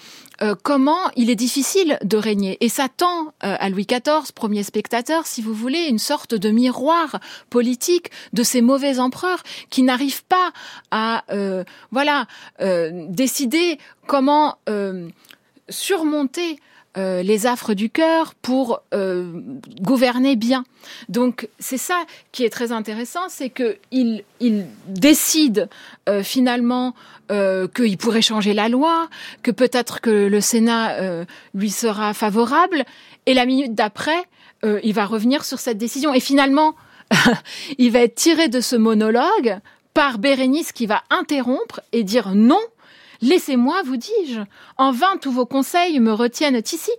comment il est difficile de régner. Et ça tend à Louis XIV, premier spectateur, si vous voulez, une sorte de miroir politique de ces mauvais empereurs qui n'arrivent pas à décider comment surmonter les affres du cœur pour gouverner bien. Donc c'est ça qui est très intéressant, c'est que il décide finalement qu'il pourrait changer la loi, que peut-être que le Sénat lui sera favorable, et la minute d'après, il va revenir sur cette décision. Et finalement, il va être tiré de ce monologue par Bérénice qui va interrompre et dire non. Laissez-moi, vous dis-je. En vain, tous vos conseils me retiennent ici.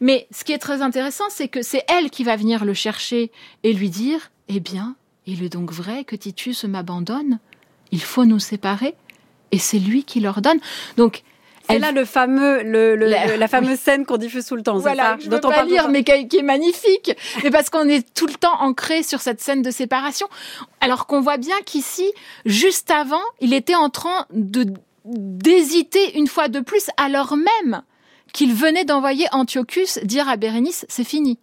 Mais ce qui est très intéressant, c'est que c'est elle qui va venir le chercher et lui dire « Eh bien, il est donc vrai que Titus m'abandonne. Il faut nous séparer. » Et c'est lui qui l'ordonne. Donc, c'est là la fameuse scène qu'on diffuse tout le temps. Voilà, c'est ça, je ne peux pas lire, mais qui est magnifique. Mais parce qu'on est tout le temps ancré sur cette scène de séparation. Alors qu'on voit bien qu'ici, juste avant, il était en train d'hésiter une fois de plus, alors même qu'il venait d'envoyer Antiochus dire à Bérénice « c'est fini ».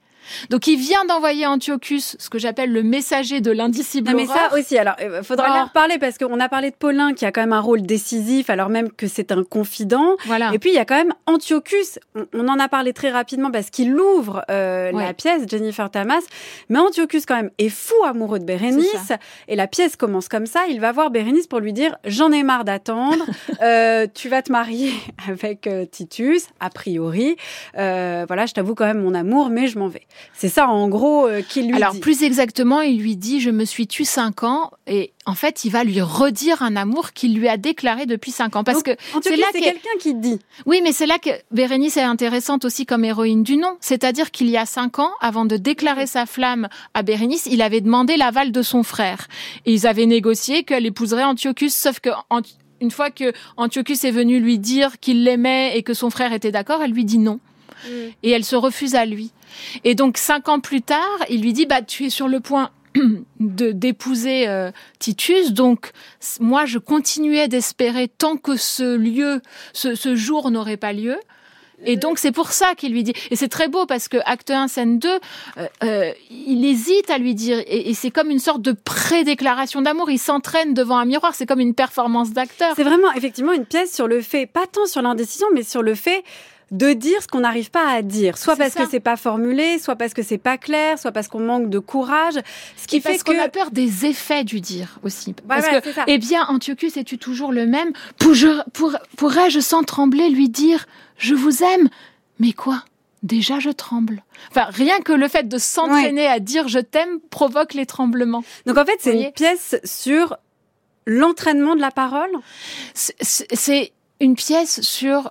Donc il vient d'envoyer Antiochus, ce que j'appelle le messager de l'indicible horreur. Mais ça aussi, alors faudra en reparler parce qu'on a parlé de Paulin qui a quand même un rôle décisif, alors même que c'est un confident. Voilà. Et puis il y a quand même Antiochus. On en a parlé très rapidement parce qu'il ouvre la pièce, Jennifer Tamas. Mais Antiochus quand même est fou amoureux de Bérénice. Et la pièce commence comme ça. Il va voir Bérénice pour lui dire j'en ai marre d'attendre. Tu vas te marier avec Titus a priori. Je t'avoue quand même mon amour, mais je m'en vais. C'est ça, en gros, qu'il lui dit. Alors, plus exactement, il lui dit « Je me suis tue 5 ans » et en fait, il va lui redire un amour qu'il lui a déclaré depuis 5 ans. Parce donc, que c'est là que quelqu'un qui dit. Oui, mais c'est là que Bérénice est intéressante aussi comme héroïne du nom. C'est-à-dire qu'il y a 5 ans, avant de déclarer sa flamme à Bérénice, il avait demandé l'aval de son frère. Et ils avaient négocié qu'elle épouserait Antiochus, sauf que... Une fois que Antiochus est venu lui dire qu'il l'aimait et que son frère était d'accord, elle lui dit non. Et elle se refuse à lui. Et donc, 5 ans plus tard, il lui dit « Bah, tu es sur le point d'épouser Titus, donc moi, je continuais d'espérer tant que ce jour n'aurait pas lieu. » Et donc, c'est pour ça qu'il lui dit... Et c'est très beau, parce que acte 1, scène 2, il hésite à lui dire... Et c'est comme une sorte de pré-déclaration d'amour. Il s'entraîne devant un miroir. C'est comme une performance d'acteur. C'est vraiment, effectivement, une pièce sur le fait... Pas tant sur l'indécision, mais sur le fait... de dire ce qu'on n'arrive pas à dire, soit parce que c'est pas formulé, soit parce que c'est pas clair, soit parce qu'on manque de courage, ce qui fait qu'on a peur des effets du dire aussi. Parce que eh bien Antiochus, es-tu toujours le même ? Pourrais-je sans trembler lui dire je vous aime ? Mais quoi ? Déjà, je tremble. Enfin, rien que le fait de s'entraîner à dire je t'aime provoque les tremblements. Donc en fait, c'est une pièce sur l'entraînement de la parole. C'est une pièce sur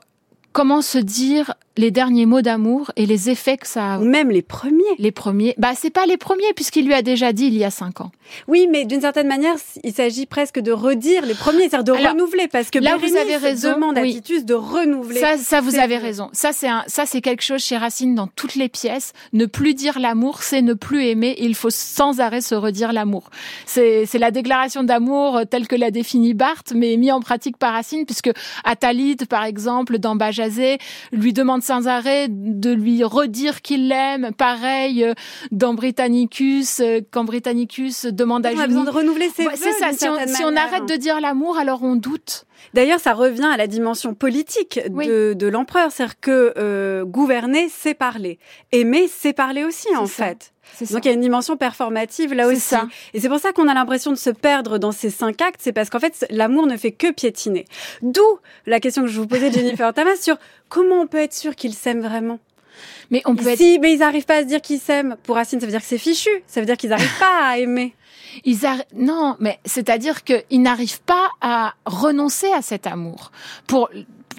comment se dire les derniers mots d'amour et les effets que ça a. Ou même les premiers. Les premiers. Bah, c'est pas les premiers, puisqu'il lui a déjà dit il y a 5 ans. Oui, mais d'une certaine manière, il s'agit presque de redire les premiers, c'est-à-dire de renouveler, parce que là, vous avez raison. Demande à Titus de renouveler. Ça, vous avez raison. Ça, c'est quelque chose chez Racine dans toutes les pièces. Ne plus dire l'amour, c'est ne plus aimer. Il faut sans arrêt se redire l'amour. C'est la déclaration d'amour telle que l'a définie Barthes, mais mise en pratique par Racine, puisque Attalide, par exemple, dans Bajazet, lui demande sans arrêt de lui redire qu'il l'aime. Pareil dans Britannicus, quand Britannicus demande à Julie. On a besoin de renouveler ses vœux. C'est ça, si on arrête de dire l'amour, alors on doute. D'ailleurs, ça revient à la dimension politique de l'empereur. C'est-à-dire que gouverner, c'est parler. Aimer, c'est parler aussi, en fait. Donc il y a une dimension performative là aussi. Ça. Et c'est pour ça qu'on a l'impression de se perdre dans ces 5 actes. C'est parce qu'en fait, l'amour ne fait que piétiner. D'où la question que je vous posais, Jennifer Tamas, sur comment on peut être sûr qu'ils s'aiment vraiment. Mais on peut mais ils n'arrivent pas à se dire qu'ils s'aiment. Pour Racine, ça veut dire que c'est fichu. Ça veut dire qu'ils n'arrivent pas à aimer. Non, mais c'est-à-dire qu'ils n'arrivent pas à renoncer à cet amour. Pour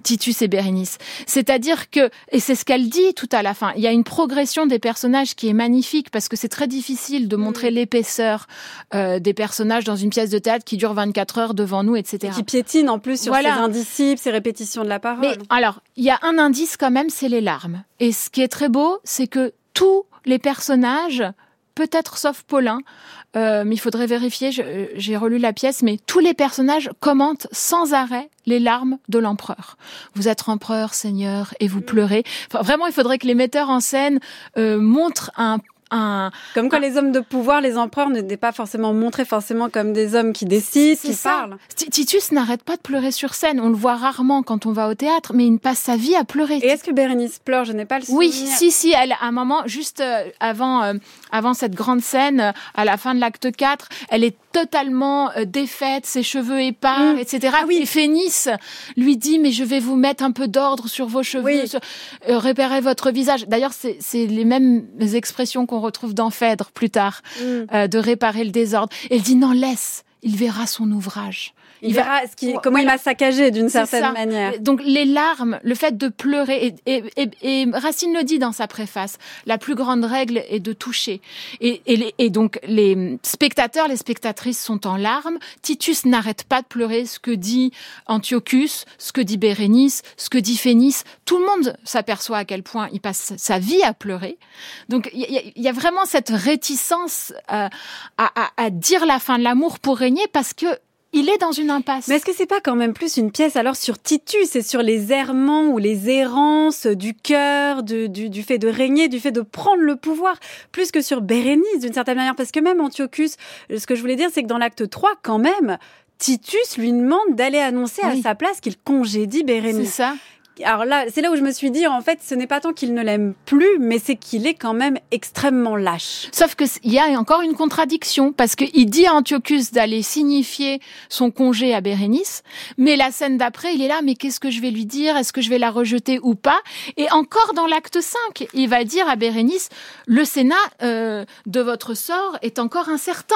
Titus et Bérénice. C'est-à-dire que, et c'est ce qu'elle dit tout à la fin, il y a une progression des personnages qui est magnifique parce que c'est très difficile de montrer l'épaisseur des personnages dans une pièce de théâtre qui dure 24 heures devant nous, etc. Et qui piétine en plus sur ces indicibles, ces répétitions de la parole. Mais alors, il y a un indice quand même, c'est les larmes. Et ce qui est très beau, c'est que tous les personnages, peut-être sauf Paulin, mais il faudrait vérifier, j'ai relu la pièce, mais tous les personnages commentent sans arrêt les larmes de l'empereur. Vous êtes empereur, seigneur, et vous pleurez. Enfin, vraiment, il faudrait que les metteurs en scène montrent comme quoi les hommes de pouvoir, les empereurs n'étaient pas forcément montrés comme des hommes qui décident, qui parlent. Titus n'arrête pas de pleurer sur scène. On le voit rarement quand on va au théâtre, mais il passe sa vie à pleurer. Et est-ce que Bérénice pleure ? Je n'ai pas le souvenir. Oui, si, elle, à un moment, juste avant cette grande scène, à la fin de l'acte 4, elle est totalement défaite, ses cheveux épars, etc. Ah, oui. Et Phénice lui dit « Mais je vais vous mettre un peu d'ordre sur vos cheveux, repérez votre visage. » D'ailleurs, c'est les mêmes expressions qu'on retrouve dans Phèdre plus tard, de réparer le désordre. Elle dit « Non, laisse, il verra son ouvrage. » Il verra ce qui, comment il m'a saccagé d'une certaine manière. Donc les larmes, le fait de pleurer, et Racine le dit dans sa préface, la plus grande règle est de toucher. Et donc les spectateurs, les spectatrices sont en larmes. Titus n'arrête pas de pleurer, ce que dit Antiochus, ce que dit Bérénice, ce que dit Phénice. Tout le monde s'aperçoit à quel point il passe sa vie à pleurer. Donc il y a vraiment cette réticence à dire la fin de l'amour pour régner, parce que il est dans une impasse. Mais est-ce que c'est pas quand même plus une pièce alors sur Titus et sur les errements ou les errances du cœur, du fait de régner, du fait de prendre le pouvoir, plus que sur Bérénice d'une certaine manière? Parce que même Antiochus, ce que je voulais dire, c'est que dans l'acte 3, quand même, Titus lui demande d'aller annoncer à sa place qu'il congédie Bérénice. C'est ça. Alors là, c'est là où je me suis dit, en fait, ce n'est pas tant qu'il ne l'aime plus, mais c'est qu'il est quand même extrêmement lâche. Sauf qu'il y a encore une contradiction, parce qu'il dit à Antiochus d'aller signifier son congé à Bérénice, mais la scène d'après, il est là, mais qu'est-ce que je vais lui dire? Est-ce que je vais la rejeter ou pas? Et encore dans l'acte 5, il va dire à Bérénice, le Sénat de votre sort est encore incertain.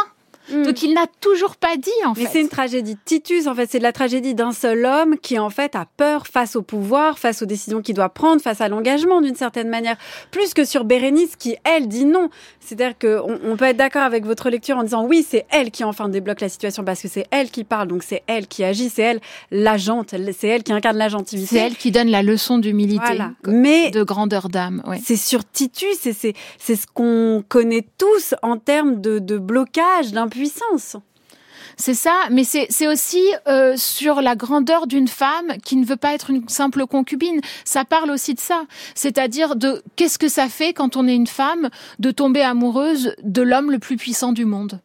Donc il n'a toujours pas dit, en fait. Mais c'est une tragédie. Titus, en fait, c'est de la tragédie d'un seul homme qui, en fait, a peur face au pouvoir, face aux décisions qu'il doit prendre, face à l'engagement, d'une certaine manière. Plus que sur Bérénice qui, elle, dit non. C'est-à-dire qu'on peut être d'accord avec votre lecture en disant oui, c'est elle qui, enfin, débloque la situation parce que c'est elle qui parle, donc c'est elle qui agit, c'est elle l'agente, c'est elle qui incarne l'agentivité. C'est elle qui donne la leçon d'humilité, voilà. Mais de grandeur d'âme. Ouais. C'est sur Titus et c'est ce qu'on connaît tous en termes de blocage, d'impuissance. C'est ça, mais c'est aussi sur la grandeur d'une femme qui ne veut pas être une simple concubine. Ça parle aussi de ça, c'est-à-dire de qu'est-ce que ça fait quand on est une femme de tomber amoureuse de l'homme le plus puissant du monde.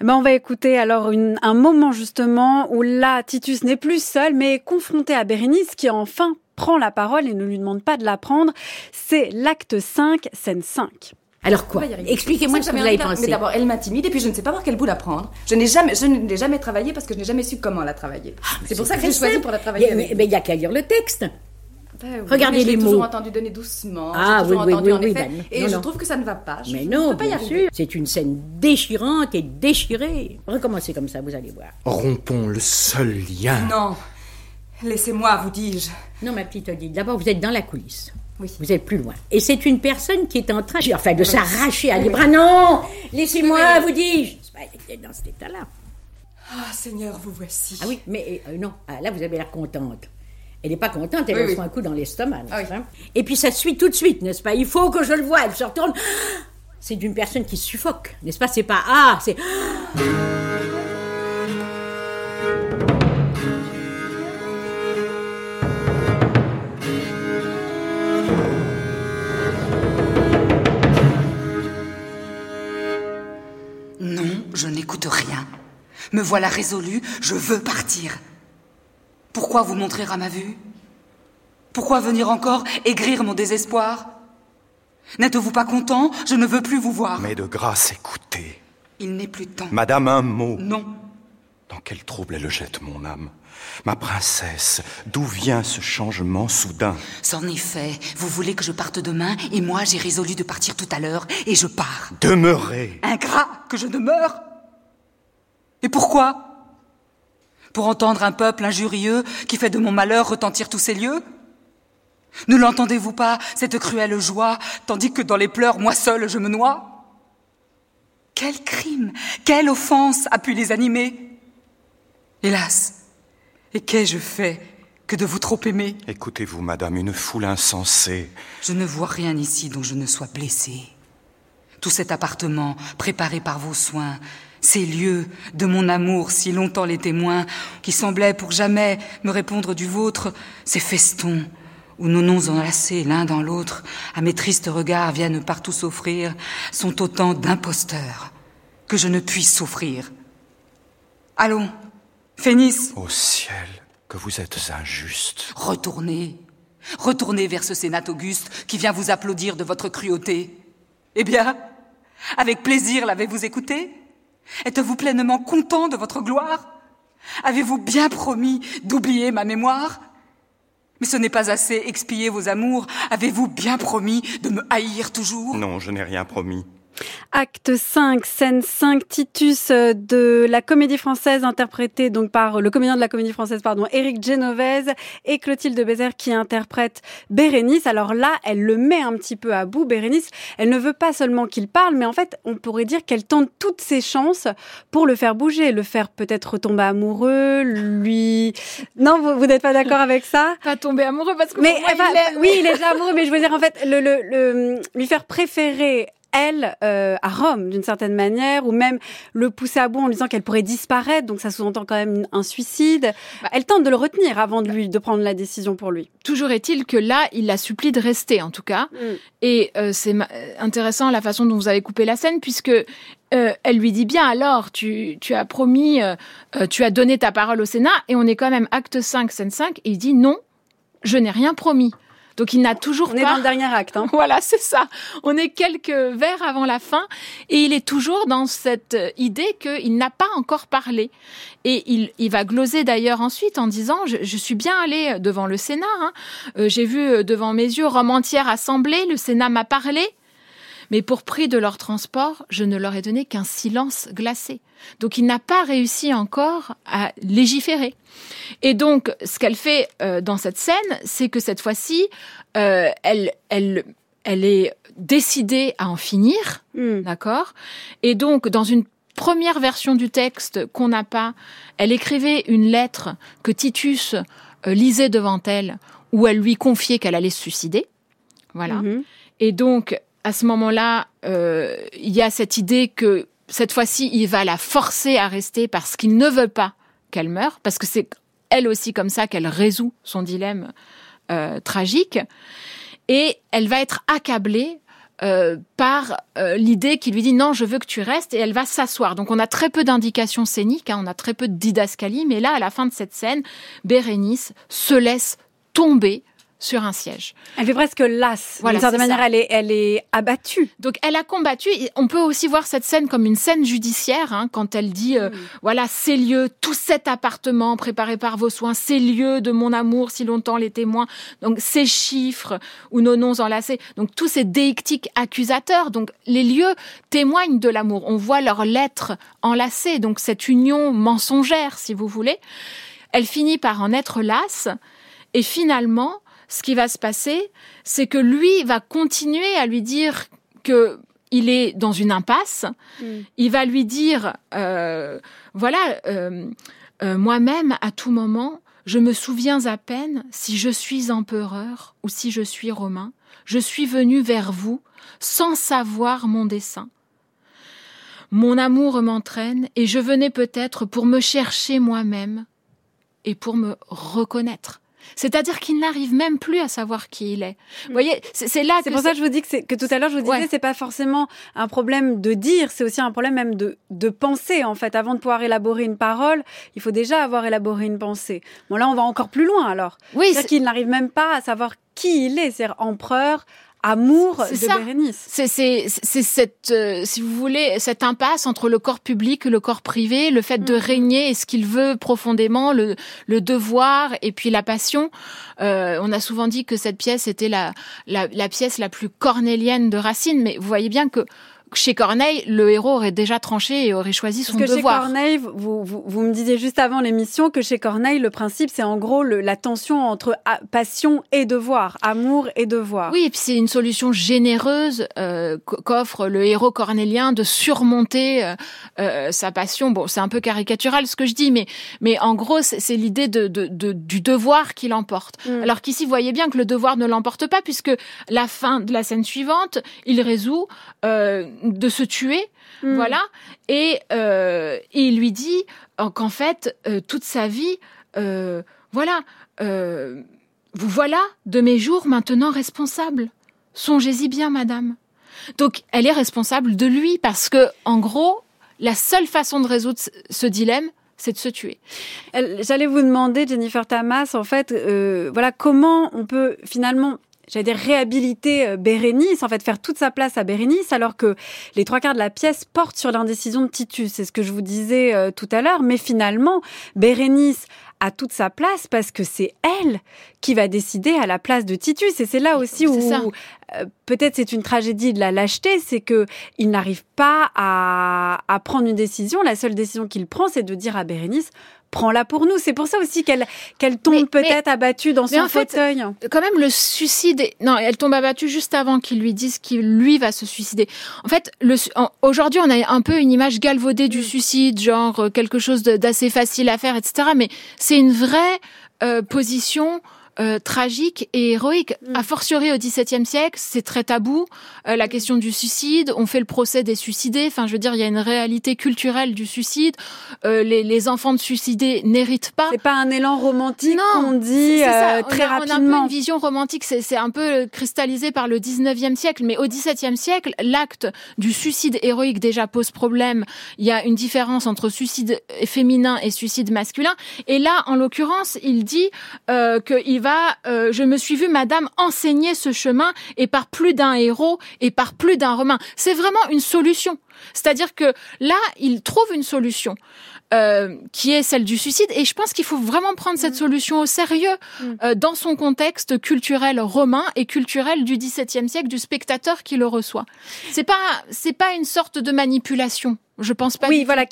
Ben on va écouter alors un moment justement où là Titus n'est plus seul mais est confronté à Bérénice qui enfin prend la parole et ne lui demande pas de la prendre. C'est l'acte 5, scène 5. Alors quoi? Expliquez-moi ce que vous avez pensé. Mais d'abord, elle m'intimide et puis je ne sais pas par quel bout la prendre. Je n'ai jamais travaillé parce que je n'ai jamais su comment la travailler. C'est pour ça que j'ai choisi pour la travailler. Mais il n'y a qu'à lire le texte. Ben, oui, regardez les mots. Je l'ai toujours entendu donner doucement. Ah oui, oui, oui, oui. Et je trouve que ça ne va pas. Mais non, bien sûr. C'est une scène déchirante et déchirée. Recommencez comme ça, vous allez voir. Rompons le seul lien. Non, laissez-moi, vous dis-je. Non, ma petite Odile, d'abord vous êtes dans la coulisse. Oui. Vous êtes plus loin. Et c'est une personne qui est en train de s'arracher à des bras. Non, laissez-moi, vous dis-je. Elle est dans cet état-là. Ah, Seigneur, vous voici. Ah oui, mais non. Ah, là, vous avez l'air contente. Elle n'est pas contente, elle reçoit un coup dans l'estomac. Ah, oui. Et puis ça suit tout de suite, n'est-ce pas? Il faut que je le voie. Elle se retourne. C'est d'une personne qui suffoque, n'est-ce pas? C'est pas ah, c'est... Je n'écoute rien. Me voilà résolue, je veux partir. Pourquoi vous montrer à ma vue? Pourquoi venir encore aigrir mon désespoir? N'êtes-vous pas content? Je ne veux plus vous voir. Mais de grâce, écoutez. Il n'est plus temps. Madame, un mot. Non. Dans quel trouble elle jette mon âme? Ma princesse, d'où vient ce changement soudain? C'en est fait. Vous voulez que je parte demain, et moi j'ai résolu de partir tout à l'heure, et je pars. Demeurez. Ingrat que je demeure? Et pourquoi? Pour entendre un peuple injurieux qui fait de mon malheur retentir tous ces lieux? Ne l'entendez-vous pas, cette cruelle joie, tandis que dans les pleurs, moi seule, je me noie? Quel crime, quelle offense a pu les animer? Hélas! Et qu'ai-je fait que de vous trop aimer? Écoutez-vous, madame, une foule insensée. Je ne vois rien ici dont je ne sois blessée. Tout cet appartement, préparé par vos soins... Ces lieux de mon amour, si longtemps les témoins, qui semblaient pour jamais me répondre du vôtre, ces festons où nos noms enlacés l'un dans l'autre, à mes tristes regards viennent partout s'offrir, sont autant d'imposteurs que je ne puis s'offrir. Allons, Phénice! Ô ciel, que vous êtes injuste! Retournez vers ce Sénat auguste qui vient vous applaudir de votre cruauté. Eh bien, avec plaisir l'avez-vous écouté? Êtes-vous pleinement content de votre gloire? Avez-vous bien promis d'oublier ma mémoire? Mais ce n'est pas assez expier vos amours. Avez-vous bien promis de me haïr toujours? Non, je n'ai rien promis. Acte 5, scène 5, Titus de la Comédie française, interprété donc par le comédien de la Comédie française, Éric Genovès, et Clotilde Bézère qui interprète Bérénice. Alors là, elle le met un petit peu à bout, Bérénice. Elle ne veut pas seulement qu'il parle, mais en fait, on pourrait dire qu'elle tente toutes ses chances pour le faire bouger, le faire peut-être tomber amoureux, lui... Non, vous n'êtes pas d'accord avec ça ? Pas tomber amoureux, parce que mais, moi, oui, il est déjà amoureux, mais je veux dire, en fait, lui faire préférer... elle, à Rome, d'une certaine manière, ou même le pousser à bout en lui disant qu'elle pourrait disparaître, donc ça sous-entend quand même un suicide. Elle tente de le retenir avant de prendre la décision pour lui. Toujours est-il que là, il la supplie de rester, en tout cas. Et c'est intéressant la façon dont vous avez coupé la scène, puisque... elle lui dit bien, alors, tu as promis, tu as donné ta parole au Sénat, et on est quand même acte 5, scène 5, et il dit non, je n'ai rien promis. Donc, il n'a toujours pas... On est dans le dernier acte. Hein. Voilà, c'est ça. On est quelques vers avant la fin. Et il est toujours dans cette idée qu'il n'a pas encore parlé. Et il va gloser d'ailleurs ensuite en disant « Je suis bien allé devant le Sénat. Hein. J'ai vu devant mes yeux Rome entière assemblée. Le Sénat m'a parlé. Mais pour prix de leur transport, je ne leur ai donné qu'un silence glacé. » Donc, il n'a pas réussi encore à légiférer. Et donc, ce qu'elle fait dans cette scène, c'est que cette fois-ci, elle est décidée à en finir, d'accord ? Et donc, dans une première version du texte qu'on n'a pas, elle écrivait une lettre que Titus lisait devant elle, où elle lui confiait qu'elle allait se suicider. Voilà. Et donc, à ce moment-là, il y a cette idée que cette fois-ci, il va la forcer à rester parce qu'il ne veut pas qu'elle meure, parce que c'est elle aussi comme ça qu'elle résout son dilemme tragique. Et elle va être accablée par l'idée qui lui dit « Non, je veux que tu restes » et elle va s'asseoir. Donc on a très peu d'indications scéniques, hein, on a très peu de didascalie, mais là, à la fin de cette scène, Bérénice se laisse tomber sur un siège. Elle fait presque lasse. Voilà, d'une certaine manière, elle est abattue. Donc, elle a combattu. Et on peut aussi voir cette scène comme une scène judiciaire, hein, quand elle dit, voilà, ces lieux, tout cet appartement préparé par vos soins, ces lieux de mon amour, si longtemps les témoins, donc ces chiffres ou nos noms enlacés, donc tous ces déictiques accusateurs, donc les lieux témoignent de l'amour. On voit leurs lettres enlacées, donc cette union mensongère, si vous voulez. Elle finit par en être lasse et finalement, ce qui va se passer, c'est que lui va continuer à lui dire qu'il est dans une impasse. Il va lui dire, moi-même, à tout moment, je me souviens à peine si je suis empereur ou si je suis romain. Je suis venu vers vous sans savoir mon dessein. Mon amour m'entraîne et je venais peut-être pour me chercher moi-même et pour me reconnaître. C'est-à-dire qu'il n'arrive même plus à savoir qui il est. Vous voyez, c'est là. C'est pour ça que je vous dis que tout à l'heure je vous disais, c'est pas forcément un problème de dire, c'est aussi un problème même de penser en fait. Avant de pouvoir élaborer une parole, il faut déjà avoir élaboré une pensée. Bon là, on va encore plus loin alors. Oui, c'est-à-dire qu'il n'arrive même pas à savoir qui il est, c'est-à-dire empereur. Amour c'est de ça. Bérénice. C'est cette, si vous voulez, cette impasse entre le corps public et le corps privé, le fait de régner et ce qu'il veut profondément, le devoir et puis la passion. On a souvent dit que cette pièce était la pièce la plus cornélienne de Racine, mais vous voyez bien que chez Corneille, le héros aurait déjà tranché et aurait choisi son devoir. Parce que chez Corneille, vous me disiez juste avant l'émission que chez Corneille, le principe, c'est en gros la tension entre passion et devoir, amour et devoir. Oui, et puis c'est une solution généreuse qu'offre le héros cornélien de surmonter sa passion. Bon, c'est un peu caricatural ce que je dis, mais en gros, c'est l'idée du devoir qui l'emporte. Alors qu'ici, vous voyez bien que le devoir ne l'emporte pas, puisque la fin de la scène suivante, il résout... de se tuer, voilà, et il lui dit qu'en fait, toute sa vie, vous voilà de mes jours maintenant responsable. Songez-y bien, madame. Donc, elle est responsable de lui, parce que, en gros, la seule façon de résoudre ce dilemme, c'est de se tuer. J'allais vous demander, Jennifer Tamas, en fait, comment on peut finalement j'allais dire, réhabiliter Bérénice, en fait, faire toute sa place à Bérénice, alors que les trois quarts de la pièce portent sur l'indécision de Titus. C'est ce que je vous disais tout à l'heure. Mais finalement, Bérénice a toute sa place parce que c'est elle qui va décider à la place de Titus. Et c'est là aussi où peut-être c'est une tragédie de la lâcheté, c'est qu'il n'arrive pas à prendre une décision. La seule décision qu'il prend, c'est de dire à Bérénice, prends-la pour nous. C'est pour ça aussi qu'elle tombe peut-être abattue dans son fauteuil. Quand même, le suicide... Non, elle tombe abattue juste avant qu'il lui dise qu'il, lui, va se suicider. En fait, aujourd'hui, on a un peu une image galvaudée du suicide, genre quelque chose d'assez facile à faire, etc. Mais c'est une vraie position... tragique et héroïque. A fortiori au XVIIe siècle, c'est très tabou. La question du suicide, on fait le procès des suicidés. Enfin, je veux dire, il y a une réalité culturelle du suicide. Les enfants de suicidés n'héritent pas. C'est pas un élan romantique qu'on dit très rapidement. On a un peu une vision romantique. C'est un peu cristallisé par le XIXe siècle. Mais au XVIIe siècle, l'acte du suicide héroïque déjà pose problème. Il y a une différence entre suicide féminin et suicide masculin. Et là, en l'occurrence, il dit qu'il va, je me suis vue, madame, enseigner ce chemin et par plus d'un héros et par plus d'un romain. C'est vraiment une solution. C'est-à-dire que là, il trouve une solution qui est celle du suicide. Et je pense qu'il faut vraiment prendre cette solution au sérieux dans son contexte culturel romain et culturel du XVIIe siècle, du spectateur qui le reçoit. C'est pas une sorte de manipulation. Je pense pas. Oui, voilà,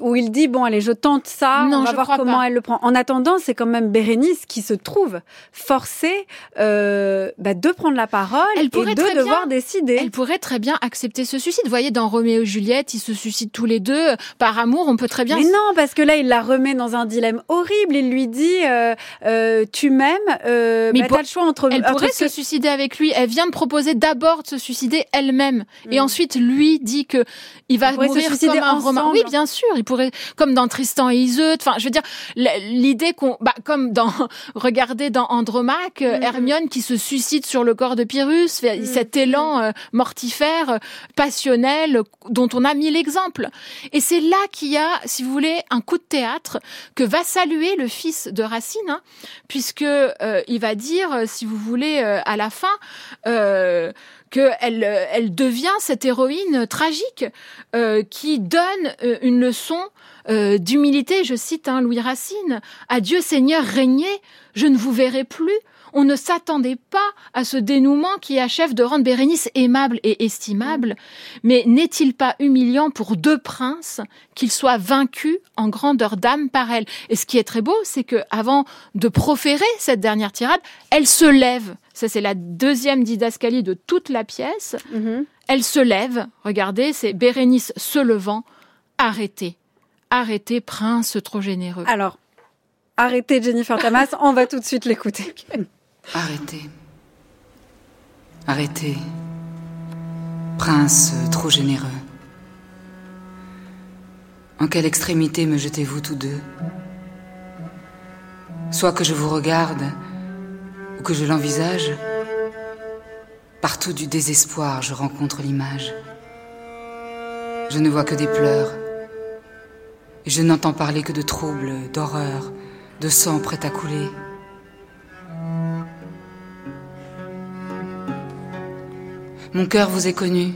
où il dit, bon, allez, je tente ça, on va voir comment elle le prend. En attendant, c'est quand même Bérénice qui se trouve forcée de prendre la parole et de devoir décider. Elle pourrait très bien accepter ce suicide. Vous voyez, dans Roméo et Juliette, ils se suicident tous les deux. Par amour, on peut très bien... Mais non, parce que là, il la remet dans un dilemme horrible. Il lui dit, tu m'aimes, t'as le choix entre... Elle pourrait se suicider avec lui. Elle vient de proposer d'abord de se suicider elle-même. Et ensuite, lui dit qu'il va mourir... Comme un roman. Oui, bien sûr, il pourrait, comme dans Tristan et Iseult. Enfin, je veux dire, l'idée comme dans, regardez dans Andromaque, Hermione qui se suicide sur le corps de Pyrrhus, cet élan mortifère, passionnel, dont on a mis l'exemple. Et c'est là qu'il y a, si vous voulez, un coup de théâtre que va saluer le fils de Racine, puisque il va dire, si vous voulez, à la fin, qu'elle devient cette héroïne tragique qui donne une leçon d'humilité. Je cite Louis Racine. « Adieu Seigneur, régnez, je ne vous verrai plus. » On ne s'attendait pas à ce dénouement qui achève de rendre Bérénice aimable et estimable. Mais n'est-il pas humiliant pour deux princes qu'ils soient vaincus en grandeur d'âme par elle? Et ce qui est très beau, c'est que avant de proférer cette dernière tirade, elle se lève. Ça, c'est la deuxième didascalie de toute la pièce. Elle se lève. Regardez, c'est Bérénice se levant. Arrêtez. Arrêtez, prince trop généreux. Alors, arrêtez Jennifer Tamas, on va tout de suite l'écouter. Arrêtez. Arrêtez. Prince trop généreux. En quelle extrémité me jetez-vous tous deux? Soit que je vous regarde, ou que je l'envisage, partout du désespoir je rencontre l'image. Je ne vois que des pleurs, et je n'entends parler que de troubles, d'horreurs, de sang prêt à couler. Mon cœur vous est connu,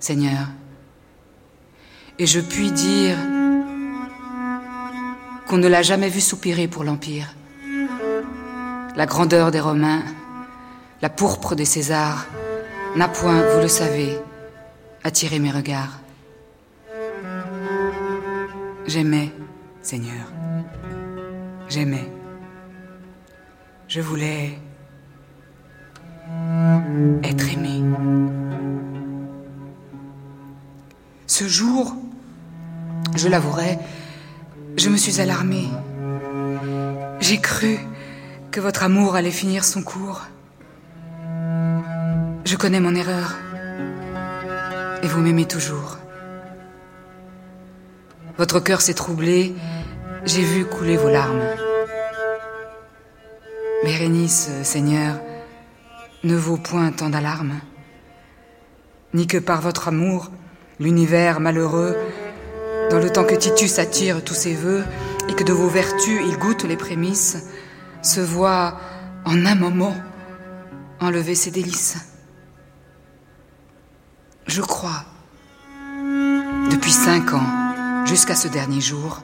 Seigneur, et je puis dire qu'on ne l'a jamais vu soupirer pour l'Empire. La grandeur des Romains, la pourpre des Césars, n'a point, vous le savez, attiré mes regards. J'aimais, Seigneur. J'aimais. Je voulais être aimé. Ce jour, je l'avouerai, je me suis alarmée. J'ai cru que votre amour allait finir son cours. Je connais mon erreur. Et vous m'aimez toujours. Votre cœur s'est troublé. J'ai vu couler vos larmes. Bérénice, Seigneur, ne vaut point tant d'alarme, ni que par votre amour, l'univers malheureux, dans le temps que Titus attire tous ses vœux, et que de vos vertus il goûte les prémices, se voit en un moment enlever ses délices. Je crois, depuis 5 ans, jusqu'à ce dernier jour,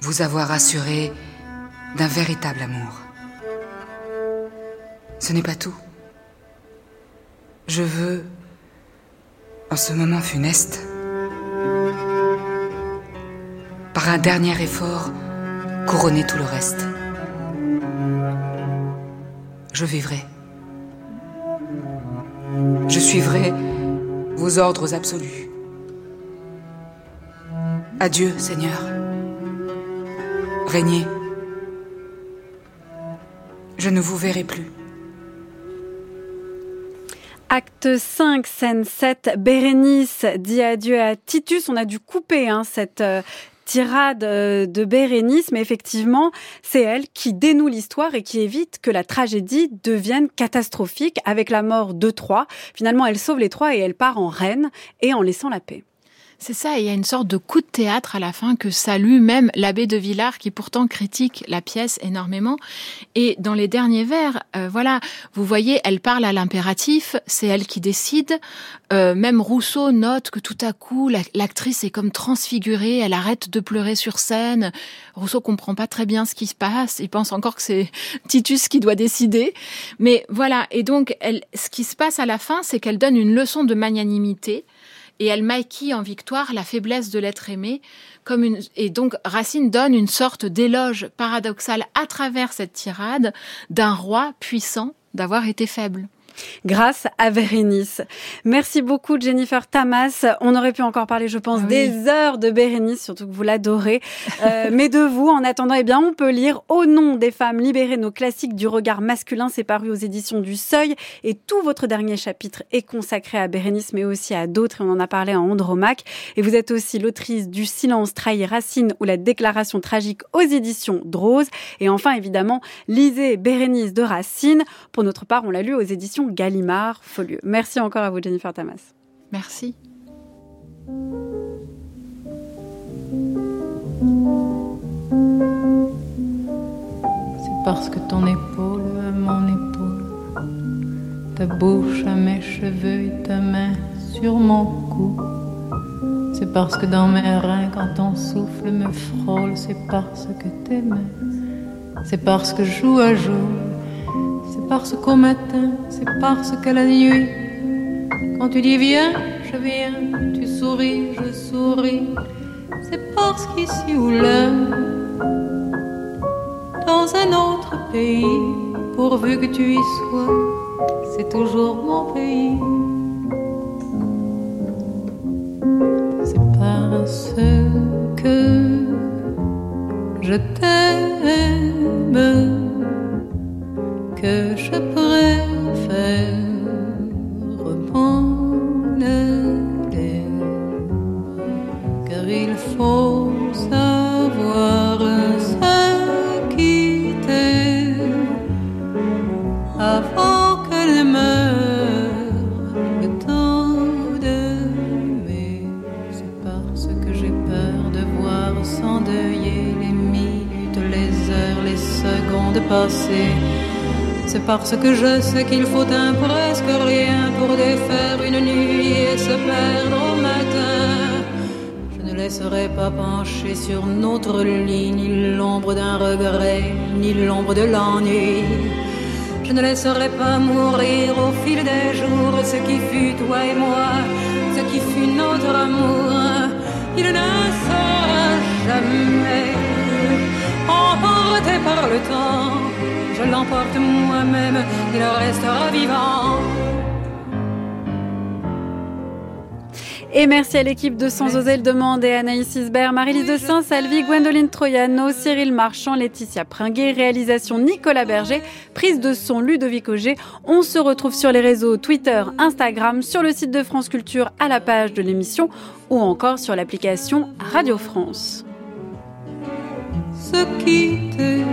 vous avoir assuré d'un véritable amour. Ce n'est pas tout. Je veux, en ce moment funeste, par un dernier effort, couronner tout le reste. Je vivrai. Je suivrai vos ordres absolus. Adieu, Seigneur. Régnez. Je ne vous verrai plus. Acte 5, scène 7, Bérénice dit adieu à Titus. On a dû couper cette tirade de Bérénice, mais effectivement, c'est elle qui dénoue l'histoire et qui évite que la tragédie devienne catastrophique avec la mort de Troie. Finalement, elle sauve les Troies et elle part en reine et en laissant la paix. C'est ça, et il y a une sorte de coup de théâtre à la fin que salue même l'abbé de Villars qui pourtant critique la pièce énormément. Et dans les derniers vers, vous voyez, elle parle à l'impératif, c'est elle qui décide. Même Rousseau note que tout à coup, l'actrice est comme transfigurée, elle arrête de pleurer sur scène. Rousseau comprend pas très bien ce qui se passe, il pense encore que c'est Titus qui doit décider. Mais voilà, et donc ce qui se passe à la fin, c'est qu'elle donne une leçon de magnanimité. Et elle maquille en victoire la faiblesse de l'être aimé. Et donc Racine donne une sorte d'éloge paradoxal à travers cette tirade d'un roi puissant d'avoir été faible. Grâce à Bérénice. Merci beaucoup Jennifer Tamas. On aurait pu encore parler, je pense, des heures de Bérénice, surtout que vous l'adorez. Mais de vous, en attendant, on peut lire « Au nom des femmes libérées, nos classiques du regard masculin », c'est paru aux éditions du Seuil. Et tout votre dernier chapitre est consacré à Bérénice, mais aussi à d'autres. Et on en a parlé en Andromaque. Et vous êtes aussi l'autrice du « Silence, trahir Racine » ou « La déclaration tragique » aux éditions Drose. Et enfin, évidemment, lisez Bérénice de Racine. Pour notre part, on l'a lu aux éditions Gallimard, Follieux. Merci encore à vous, Jennifer Tamas. Merci. C'est parce que ton épaule à mon épaule, ta bouche à mes cheveux et ta main sur mon cou. C'est parce que dans mes reins, quand ton souffle me frôle, c'est parce que tes mains, c'est parce que jour à jour, c'est parce qu'au matin, c'est parce que la nuit, quand tu dis viens, je viens, tu souris, je souris. C'est parce qu'ici ou là, dans un autre pays, pourvu que tu y sois, c'est toujours mon pays. C'est parce que je t'aime que je préfère m'en aller, car il faut savoir se quitter avant qu'elle meure le temps d'aimer. C'est parce que j'ai peur de voir s'endeuiller les minutes, les heures, les secondes passées. C'est parce que je sais qu'il faut un presque rien pour défaire une nuit et se perdre au matin. Je ne laisserai pas pencher sur notre lit ni l'ombre d'un regret, ni l'ombre de l'ennui. Je ne laisserai pas mourir au fil des jours ce qui fut toi et moi, ce qui fut notre amour. Il ne sera jamais emporté par le temps. Je l'emporte moi-même, il restera vivant. Et merci à l'équipe de Sans oser le demander, Anaïs Isbert, Marie-Lise de Saint-Salvi, Gwendoline Troiano, Cyril Marchand, Laetitia Pringuet, réalisation Nicolas Berger, prise de son Ludovic Auger. On se retrouve sur les réseaux Twitter, Instagram, sur le site de France Culture, à la page de l'émission ou encore sur l'application Radio France. Se quitter.